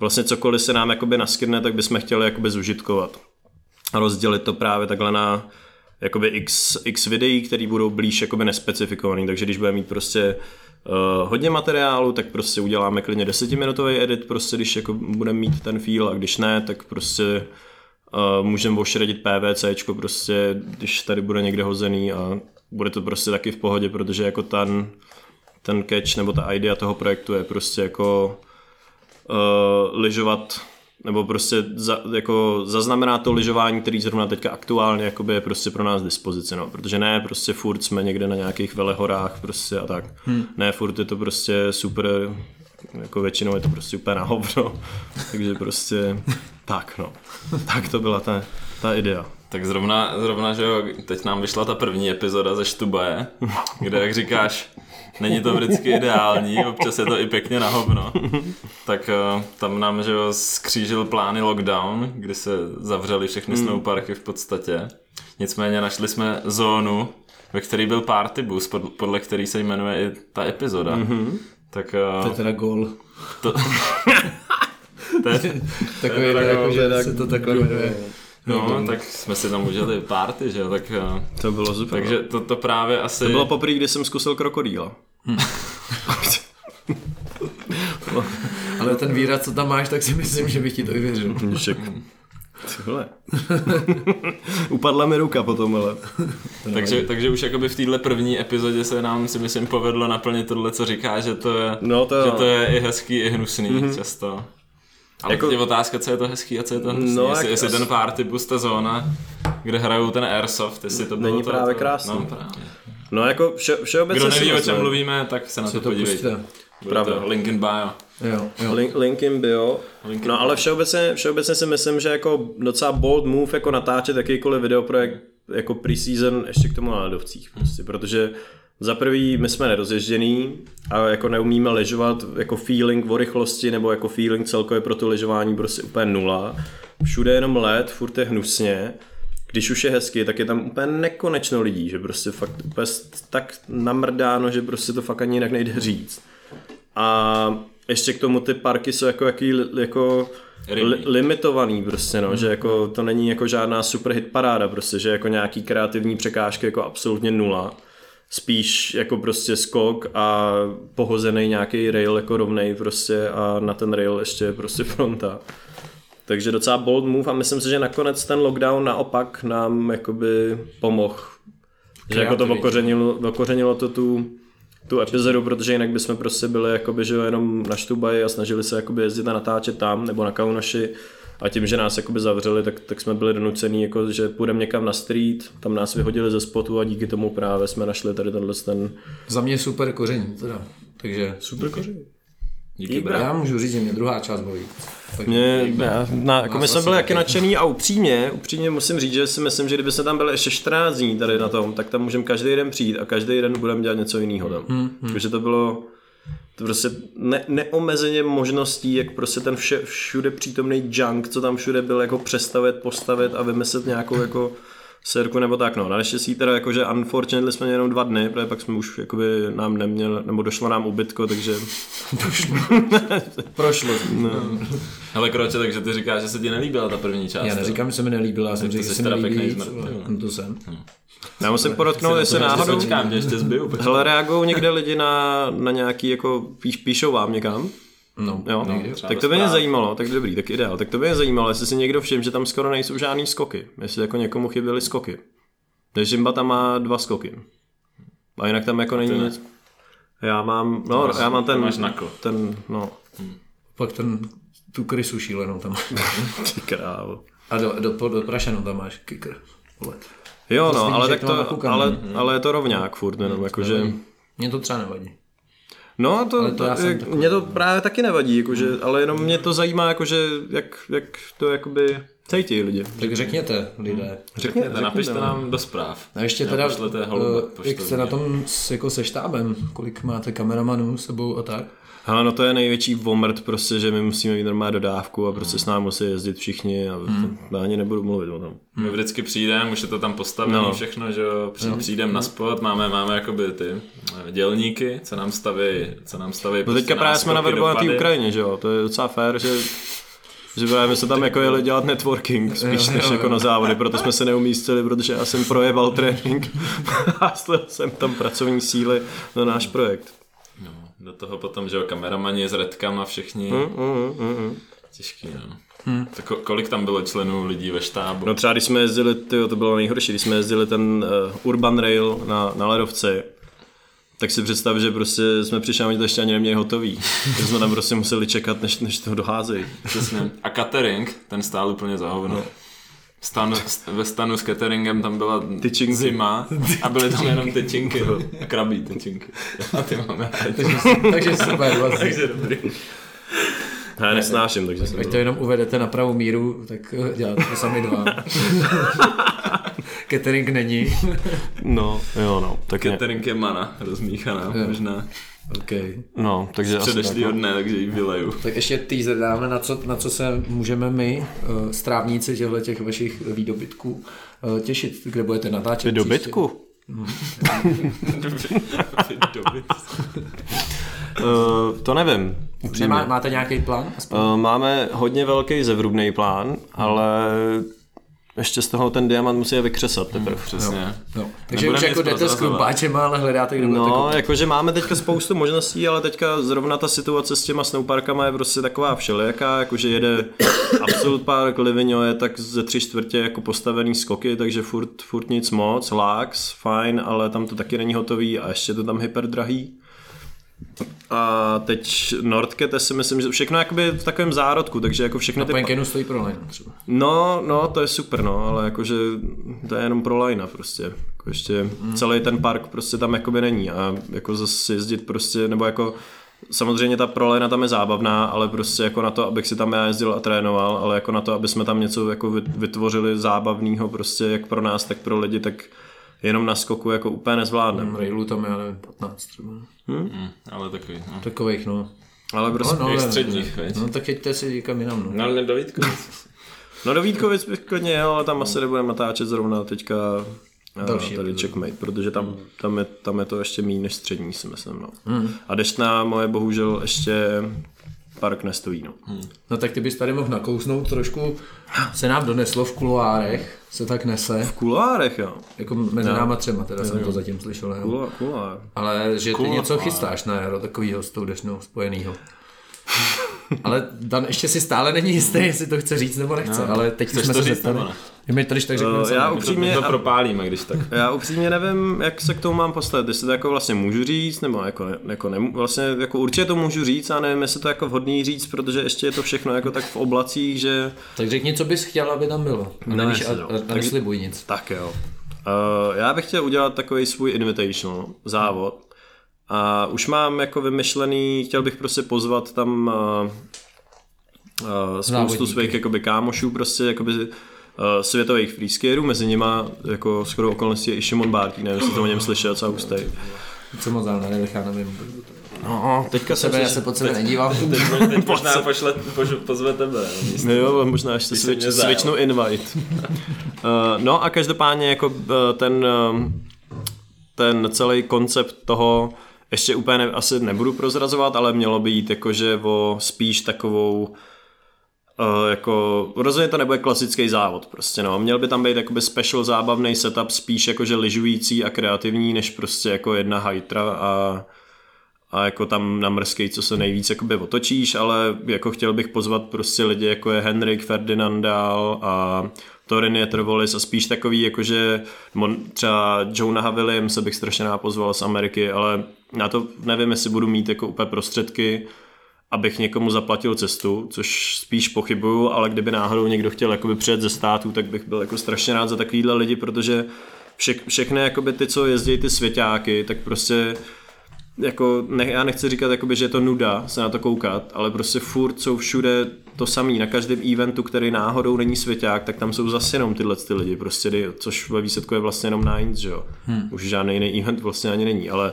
vlastně cokoliv se nám jakoby naskydne, tak bychom chtěli jakoby zužitkovat. A rozdělit to právě takhle na jakoby x videí, které budou blíž jakoby nespecifikovaný, takže když budeme mít prostě hodně materiálu, tak prostě uděláme klidně 10minutový edit, prostě když jako budeme mít ten feel a když ne, tak prostě můžeme ošredit PVCčko prostě, když tady bude někde hozený a bude to prostě taky v pohodě, protože jako ten catch nebo ta idea toho projektu je prostě jako lyžovat nebo prostě jako zaznamená to lyžování, který zrovna teďka aktuálně jakoby je prostě pro nás dispozici, no. Protože ne prostě furt jsme někde na nějakých velehorách prostě a tak. Ne furt je to prostě super, jako většinou je to prostě úplně na hovno, takže prostě tak, no. Tak to byla ta idea. Tak zrovna, že jo, teď nám vyšla ta první epizoda ze Štubaje, kde, jak říkáš, není to vždycky ideální, občas je to i pěkně na hovno. Tak tam nám, že jo, skřížil plány lockdown, kdy se zavřely všechny snowparky v podstatě. Nicméně našli jsme zónu, ve které byl party bus, podle který se jmenuje i ta epizoda. Tak, to je teda gól. Takový, jakože tak se to takhle jmenuje. No, tak jsme si tam udělali party, že jo, tak... To bylo super. Takže to právě asi... To bylo poprvé, kdy jsem zkusil krokodýla. Ale ten výraz, co tam máš, tak si myslím, že bych ti to i věřil. Hele. Upadla mi ruka potom, ale... takže už jakoby v téhle první epizodě se nám, si myslím, povedlo naplnit tohle, co říká, že to je, no to... Že to je i hezký, i hnusný často. Ale jako... teď je otázka, co je to hezký a co je to hnusný. No, jestli ten party bus, ta zóna, kde hrajou ten airsoft, jestli to bylo... Není to, právě to... krásný. No, právě. No jako všeobecně... Kdo neví, o čem mluvíme, tak se na to podívejte. Pravda. Link in bio. Jo. Link in bio. Link in bio. Ale všeobecně si myslím, že jako docela bold move jako natáčet jakýkoliv videoprojekt jako pre-season ještě k tomu na ledovcích. Prostě, protože za prvý my jsme nerozježděný a jako neumíme lyžovat, jako feeling o rychlosti nebo jako feeling celkově pro to lyžování prostě úplně nula. Všude jenom led, furt je hnusně. Když už je hezky, tak je tam úplně nekonečno lidí, že prostě fakt úplně tak namrdáno, že prostě to fakt ani jinak nejde říct. A ještě k tomu ty parky jsou jako limitovaný prostě, no, že jako to není jako žádná super hit paráda prostě, že jako nějaký kreativní překážky jako absolutně nula. Spíš jako prostě skok a pohozený nějaký rail jako rovnej prostě a na ten rail ještě prostě fronta. Takže docela bold move a myslím si, že nakonec ten lockdown naopak nám jakoby pomoh. Že jako to okořenilo to tu epizodu, protože jinak bychom prostě byli jakoby, že jenom na štubaji a snažili se jakoby jezdit a natáčet tam nebo na Kaunaši a tím, že nás jakoby zavřeli, tak jsme byli donucený, jako, že půjdeme někam na street, tam nás vyhodili ze spotu a díky tomu právě jsme našli tady tenhle ten... Za mě super koření teda, takže... Super koření. Díky, já můžu říct, že mě druhá část baví. Jako my jsme byli taky nadšený a upřímně musím říct, že si myslím, že kdyby jsme tam byli ještě 14 dní tady na tom, tak tam můžeme každý den přijít a každý den budeme dělat něco jiného tam. Takže to bylo prostě neomezeně možností, jak prostě ten všude přítomný junk, co tam všude byl, jako přestavět, postavit a vymyslet nějakou jako sérku nebo tak. No, naštěstí teda jakože unfortunately jsme jenom 2 dny, protože pak jsme už jakoby nám neměl, nebo došlo nám ubytko, takže... Prošlo. No. Hele Kroče, takže ty říkáš, že se ti nelíbila ta první část. Já neříkám, že se mi nelíbila, já jsem říkal, že se mi nelíbí. To jsem. Já musím podotknout, jestli náhodou... Hele, reagují někde lidi na nějaký, jako píšou vám někam. No, tak to by mě zajímalo, tak dobrý, tak ideál. Tak to by mě zajímalo, jestli si někdo všiml, že tam skoro nejsou žádný skoky, jestli jako někomu chyběly skoky. Takže Šimba tam má 2 skoky. A jinak tam jako není nic. Já mám ten. Pak tu krysu šílenou tam máš. Ty krávo. A do prašenu tam máš kikr. Jo, no, ale tak to, ale je to rovňák furt, jenom jakože... Mně to třeba nevadí. No, mě to právě taky nevadí, jakože, ale jenom mě to zajímá, jakože, jak to jakoby cítí lidi. Tak řekněte, lidé. Řekněte, napište nám do zpráv. A ještě teda, jak jste na tom jako se štábem, kolik máte kameramanů s sebou a tak? Hele, no to je největší vomrt prostě, že my musíme mít normální dodávku a prostě s námi musí jezdit všichni a ani nebudu mluvit o tom. My vždycky přijdeme, už je to tam postavené všechno, že jo, přijdeme na spot, máme jakoby ty dělníky, co nám staví prostě teďka právě jsme na té Ukrajině, že jo, to je docela fér, že my se tam jako jeli dělat networking spíš než jako na závody, proto jsme se neumístili, protože já jsem projebal trénink a jsem tam pracovní síly na náš projekt. Do toho potom, že jo, kameramani s redkama všichni. Těžký, no. Tak kolik tam bylo členů lidí ve štábu? No třeba když jsme jezdili, to bylo nejhorší, když jsme jezdili ten Urban Rail na ledovce, tak si představ, že prostě jsme přišli a oni to ještě ani neměli hotový. Takže jsme tam prostě museli čekat, než to doházejí. Přesně. A catering, ten stál úplně za hovno. Ve stanu s cateringem tam byla tyčinky. Zima a byly tam jenom tyčinky a krabí tyčinky. A ty máme. Takže super vlastně. Takže dobrý. Já nesnáším, takže super. Když to jenom uvedete na pravou míru, tak děláte to sami 2. Catering není. No. Tak catering je mana rozmíchaná, jo. Možná. Okay. No, takže předešlýho dne, takže ji vyleju. Tak ještě teaser dáme, na co se můžeme my, strávníci těchto vašich výdobytků, těšit, kde budete natáčet. Výdobytku? To nevím. Máte nějaký plán? Máme hodně velký zevrubný plán, ale ještě z toho ten diamant musí vykřesat teprve. Přesně. No. Takže už jako jdete s klumpáčema, ale hledáte, kde budete koupit. No, jakože máme teďka spoustu možností, ale teďka zrovna ta situace s těma snowparkama je prostě taková všelijaká, jakože jede Absolute Park, Livigno je tak ze 3/4 jako postavený skoky, takže furt nic moc, Lax, fajn, ale tam to taky není hotový a ještě to tam hyperdrahý. A teď Nordkete si myslím, že všechno jakoby v takovém zárodku, takže jako všechno ty... Penkenu stojí pro line třeba. No, to je super, no, ale jakože to je jenom pro line prostě. Jako ještě celý ten park prostě tam jakoby není a jako zase jezdit prostě, nebo jako samozřejmě ta prolejna tam je zábavná, ale prostě jako na to, abych si tam já jezdil a trénoval, ale jako na to, aby jsme tam něco jako vytvořili zábavného prostě jak pro nás, tak pro lidi, tak jenom na skoku jako úplně nezvládnem. Railu tam je, já nevím, 15 třeba. Ale takový, no. Takových, no. Ale prostě těch středních, veď. No tak jeďte si díkam jinam, no. No ale do Vítkovic. No do Vítkovic klidně, jo, ale tam asi nebudeme natáčet zrovna teďka tady Checkmate, protože tam je to ještě méně než střední, si myslím, no. A Deštná moje bohužel ještě park nestojí, no. No tak ty bys tady mohl nakousnout trošku, se nám doneslo v kuloárech, se tak nese. V kuloárech, jo. Jako mezi náma třema, teda jsem to zatím slyšel. Kuloár. Ale že ty něco chystáš na jaro takovýho s tou Dešnou spojenýho. Ale Dan ještě si stále není jistý, jestli to chce říct nebo nechce, no, ale teď jsme to se zeptali. My tady tak řekneme to propálíme, když tak. Já upřímně nevím, jak se k tomu mám postavit, jestli to jako vlastně můžu říct, nebo jako ne, vlastně jako určitě to můžu říct, a nevím, jestli to jako vhodný říct, protože ještě je to všechno jako tak v oblacích, že... Tak řekni, co bys chtěl, aby tam bylo. Nevíš a neslibuj nic. Tak jo. Já bych chtěl udělat takový svůj invitational závod. A už mám jako vymyšlený, chtěl bych prostě pozvat tam spoustu svých jakoby kámošů prostě jakoby světových freeskerů, mezi nima jako skoro okolností je i Šimon Bártík, nevím, jestli to o něm slyšel, co ústej. Co moc dál, nevím. No, teďka se pod sebe nedívám. Teď možná pozve tebe. No jo, možná ještě switchnu invite. No a každopádně jako ten celý koncept toho ještě úplně asi nebudu prozrazovat, ale mělo by jít jakože o spíš takovou jako rozhodně to nebude klasický závod prostě, no. Měl by tam být jakoby special zábavný setup spíš jakože lyžující a kreativní, než prostě jako jedna hajtra a jako tam na mrzkej, co se nejvíc jakoby otočíš, ale jako chtěl bych pozvat prostě lidi jako je Henrik Ferdinandál a Torin je Trvolis a spíš takový jakože třeba Jonah Williams se bych strašně pozval z Ameriky, ale já to nevím, jestli budu mít jako úplně prostředky, abych někomu zaplatil cestu, což spíš pochybuju, ale kdyby náhodou někdo chtěl jakoby přijet ze států, tak bych byl jako strašně rád za takovýhle lidi, protože všechny jakoby ty, co jezdí ty svěťáky, tak prostě jako já nechci říkat, jakoby, že je to nuda se na to koukat, ale prostě furt jsou všude to samý. Na každém eventu, který náhodou není svěťák, tak tam jsou zase jenom tyhle ty lidi, prostě, což ve výsledku je vlastně jenom Nines, že jo. Už žádný jiný event vlastně ani není, ale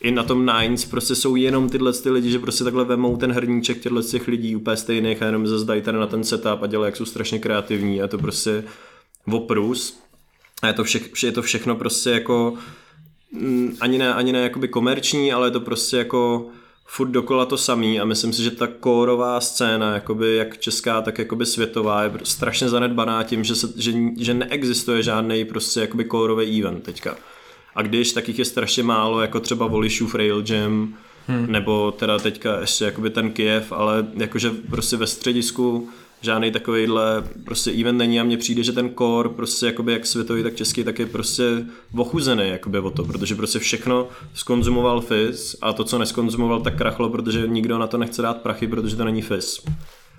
i na tom Nines prostě jsou jenom tyhle ty lidi, že prostě takhle vemou ten hrníček těchto těch lidí úplně stejných a jenom zazdají tady na ten setup a dělají, jak jsou strašně kreativní a to prostě voprus. A je to všechno prostě jako ani ne jakoby komerční, ale je to prostě jako furt dokola to samý a myslím si, že ta kórová scéna, jakoby jak česká, tak jakoby světová, je strašně zanedbaná tím, že neexistuje žádnej prostě jakoby kórový event teďka. A když, tak jich je strašně málo, jako třeba Volišův Rail Jam, nebo teda teďka ještě jakoby ten Kyjev, ale jakože prostě ve středisku žádnej takovejhle prostě event není a mně přijde, že ten core prostě jakoby jak světový, tak český, tak je prostě ochuzený jakoby o to, protože prostě všechno skonzumoval FIS a to, co neskonzumoval, tak krachlo, protože nikdo na to nechce dát prachy, protože to není FIS.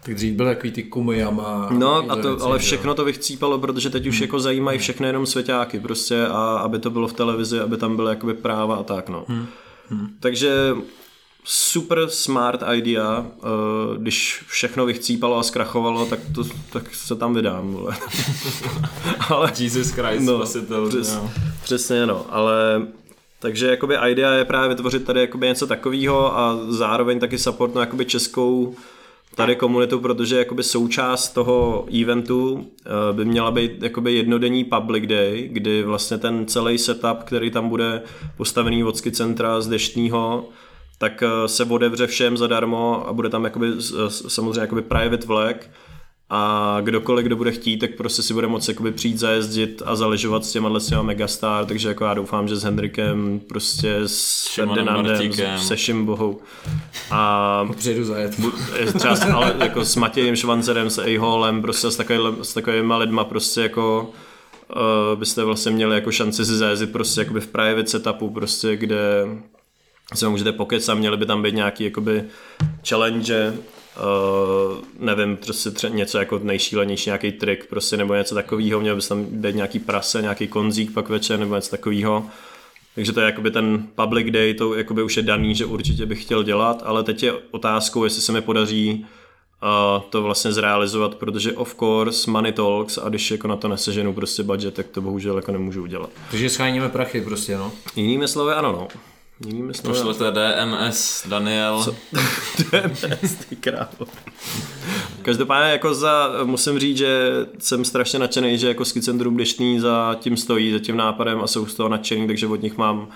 Tak dřív byl takový ty Kumiyama. No a to, ale všechno to vychcípalo, protože teď už jako zajímají všechny jenom svěťáky prostě a aby to bylo v televizi, aby tam byly jakoby práva a tak, no. Takže super smart idea, když všechno vychcípalo a zkrachovalo, tak se tam vydám, vole. Ale Jesus Christ, no, spasitel. Přesně, no, ale takže jakoby idea je právě tvořit tady jakoby něco takového a zároveň taky supportnu jakoby českou tady komunitu, protože jakoby součást toho eventu by měla být jakoby jednodenní public day, kdy vlastně ten celý setup, který tam bude postavený od ski centra z Deštního, tak se odevře všem zadarmo a bude tam jakoby, samozřejmě jakoby private vlek A kdokoliv, kdo bude chtít, tak prostě si bude moct jakoby přijít zajezdit a zaležovat s těma megastar, takže jako já doufám, že s Henrikem, prostě s Ferdinandem, se Šimbohou a přijedu zajet. Třeba ale jako s Matějem Švancerem, s A-Hallem, prostě s takovýma lidma prostě jako byste vlastně měli jako šanci si zajezdit prostě jakoby v private setupu, prostě kde se můžete pokecat, měli by tam být nějaký jakoby challenge, nevím, prostě něco jako nejšílenější, nějaký trik prostě, nebo něco takového, měl bys tam dát nějaký prase, nějaký konzík pak večer, nebo něco takového. Takže to je jakoby ten public day, to jakoby už je daný, že určitě bych chtěl dělat, ale teď je otázkou, jestli se mi podaří to vlastně zrealizovat, protože of course money talks a když jako na to neseženu prostě budget, tak to bohužel jako nemůžu udělat. Takže scháníme prachy prostě, no? Jinými slovy ano, no. Pošlete DMS, Daniel. Co? DMS, ty krávo. Každopádně jako musím říct, že jsem strašně nadšený, že jako Skicentrum Deštný za tím stojí, za tím nápadem a jsou z toho nadšený, takže od nich mám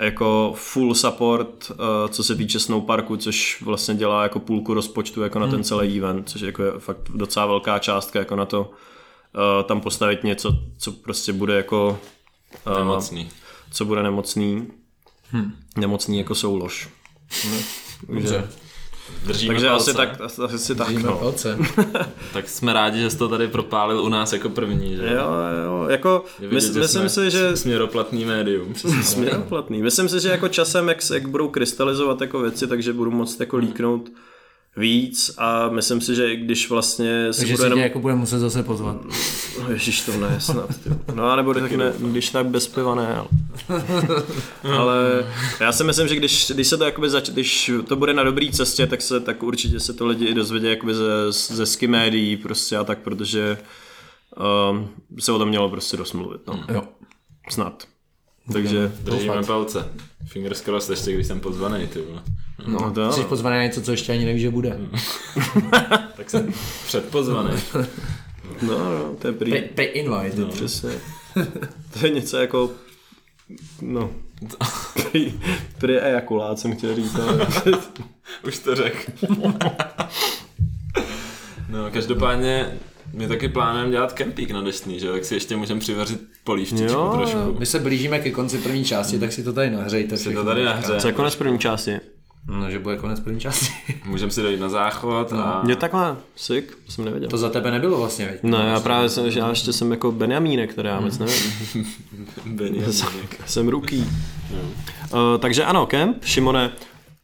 jako full support, co se týče Snowparku, což vlastně dělá jako půlku rozpočtu jako na ten celý event, což jako je fakt docela velká částka jako na to tam postavit něco, co prostě bude jako nemocný. Co bude nemocný. Nemocný jako soulož. Dobře. Držíme takže palce. Asi tak. No. Tak jsme rádi, že jsi to tady propálil u nás jako první. Že? Jo. Jako, myslím si, že... Směroplatný médium. Směroplatný. Myslím si, že jako časem, jak budou krystalizovat jako věci, takže budu moct jako líknout víc a myslím si, že když vlastně... Takže si jenom... jako bude muset zase pozvat. No, ježiš, to ne, snad. No a nebo taky ne, když tak bez piva ne, ale já si myslím, že když se to jakoby když to bude na dobrý cestě, tak určitě se to lidi i dozvědí jakoby ze sky médií prostě a tak, protože se o tom mělo prostě rozmluvit. No. Jo. Snad. Takže držíme palce. Fingers crossed ještě, když jsem pozvaný, ty vole. No, jsi pozvaný na něco, co ještě ani nevíš, že bude. Tak jsem předpozvaný. No, to je prý. Pay invite. No. Přesně. To je něco jako, no, prý ejakulát jsem chtěl říct. Ale... Už to řekl. No, každopádně... My taky plánujeme dělat kempík na Deštný, že jo? Jak si ještě můžeme přivařit polívčičku trošku. My se blížíme ke konci první části, tak si to tady nahřejte. Si to tady nahřejeme. Co je konec první části? No, že bude konec první části. Můžeme si dojít na záchod a... Jo, takhle, sick, jsem nevěděl. To za tebe nebylo vlastně, veď? No, já právě jsem, že já ještě jsem jako Benjamínek, teda já moc nevím. Benjamínek. Jsem ruký. Takže ano, kemp, Šimone,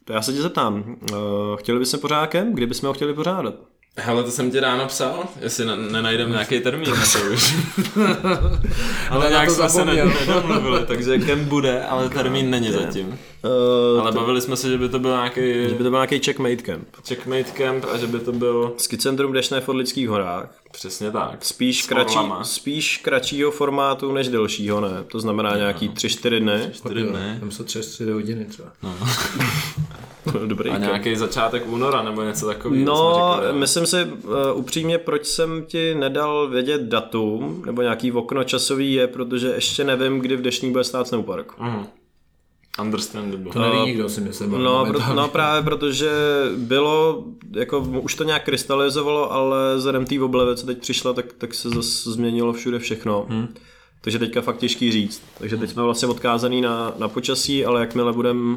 to já se tě zeptám. Chtěli bysme pořádat kemp? Kdy bysme ho chtěli pořádat? Hele, to jsem ti ráno psal, jestli nenajdeme nějaký termín na to už. Ale nějak jsme se nedomluvili, takže kemp bude, ale termín není zatím. Ale bavili jsme se, že by to byl nějaký... Že by to byl nějaký Checkmate camp. Checkmate camp a že by to byl... Skicentrum Deštné v Orlických horách. Přesně tak. Spíš kratšího formátu než delšího, ne? To znamená nějaký 3-4 dny. 4 dny. Tam jsou 3-4 hodiny třeba. No. Dobrý a nějaký začátek února nebo něco takového? No, myslím si upřímně, proč jsem ti nedal vědět datum, nebo nějaký okno časový je, protože ještě nevím, kdy v Deštný bude stát Snowpark. Understandable. To neví nikdo, si myslím. No, právě protože bylo, jako už to nějak krystalizovalo, ale vzhledem té oblevy, co teď přišla, tak se zase změnilo všude všechno. Takže teďka fakt těžký říct. Takže teď jsme vlastně odkázaný na počasí, ale jakmile budeme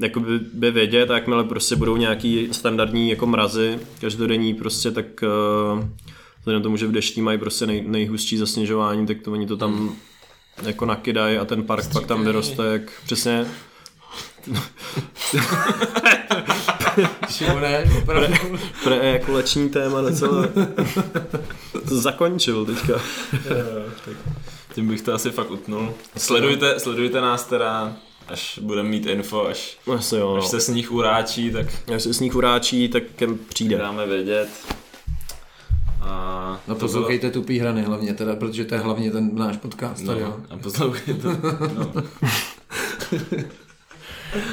jakoby by vědět a jakmile prostě budou nějaký standardní jako mrazy každodenní prostě, tak vzhledem tomu, že v Deštní mají prostě nejhustší zasněžování, tak to oni to tam jako nakydají a ten park Stříkají. Pak tam vyroste jak přesně. Šimone, opravdu. Preejakulační téma na celé. To zakončil teďka. Tím bych to asi fakt utnul. Sledujte nás teda, až budeme mít info, až se s nich uráčí, tak... Až se s nich uráčí, tak kem přijde. Dáme vědět. A no poslouchejte Tupý hrany hlavně teda, protože to je hlavně ten náš podcast. No, jo. A poslouchejte. No.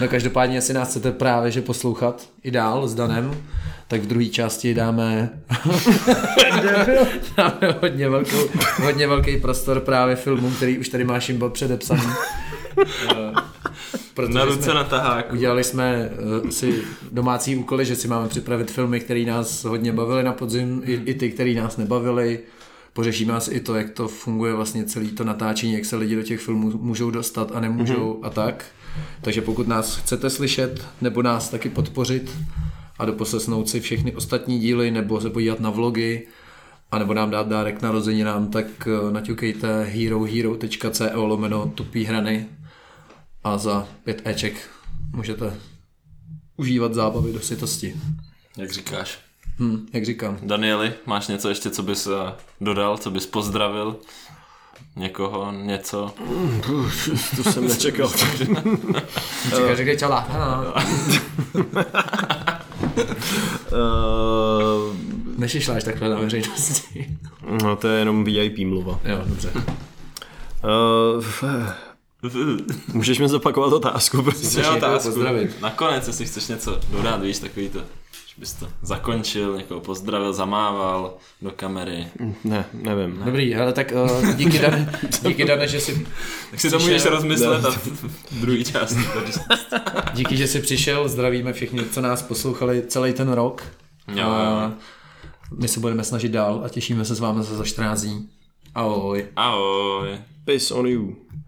No každopádně, jestli nás chcete právě že poslouchat i dál s Danem, tak v druhé části dáme hodně velký prostor právě filmům, který už tady má Šimba předepsaný. Na ruce na taháku. Udělali jsme si domácí úkoly, že si máme připravit filmy, které nás hodně bavily na podzim, i ty, které nás nebavily. Pořešíme asi i to, jak to funguje vlastně celé to natáčení, jak se lidi do těch filmů můžou dostat a nemůžou a tak. Takže pokud nás chcete slyšet, nebo nás taky podpořit a doposlechnout si všechny ostatní díly, nebo se podívat na vlogy, a nebo nám dát dárek k narozeninám, tak naťukejte herohero.co/tupýhrany a za 5 Eček můžete užívat zábavy do sytosti. Jak říkáš? Jak říkám. Danieli, máš něco ještě, co bys dodal, co bys pozdravil? Někoho, něco? To jsem nečekal. Říkáš, řekli čala. Nešišláš takhle na veřejnosti. No to je jenom VIP mluva. Jo, dobře. Můžeš mi zopakovat otázku? Prostě otázku. Pozdravit. Nakonec, jestli chceš něco dodat, víš, takový to, že bys to zakončil, někoho pozdravil, zamával do kamery. Ne, nevím. Ne. Dobrý, ale tak díky Dane, že jsi tak si to můžeš rozmyslet a druhý část. Díky, že jsi přišel, zdravíme všichni, co nás poslouchali celý ten rok. Jo. My se budeme snažit dál a těšíme se s vámi zase za 14 dní. Ahoj. Ahoj. Peace on you.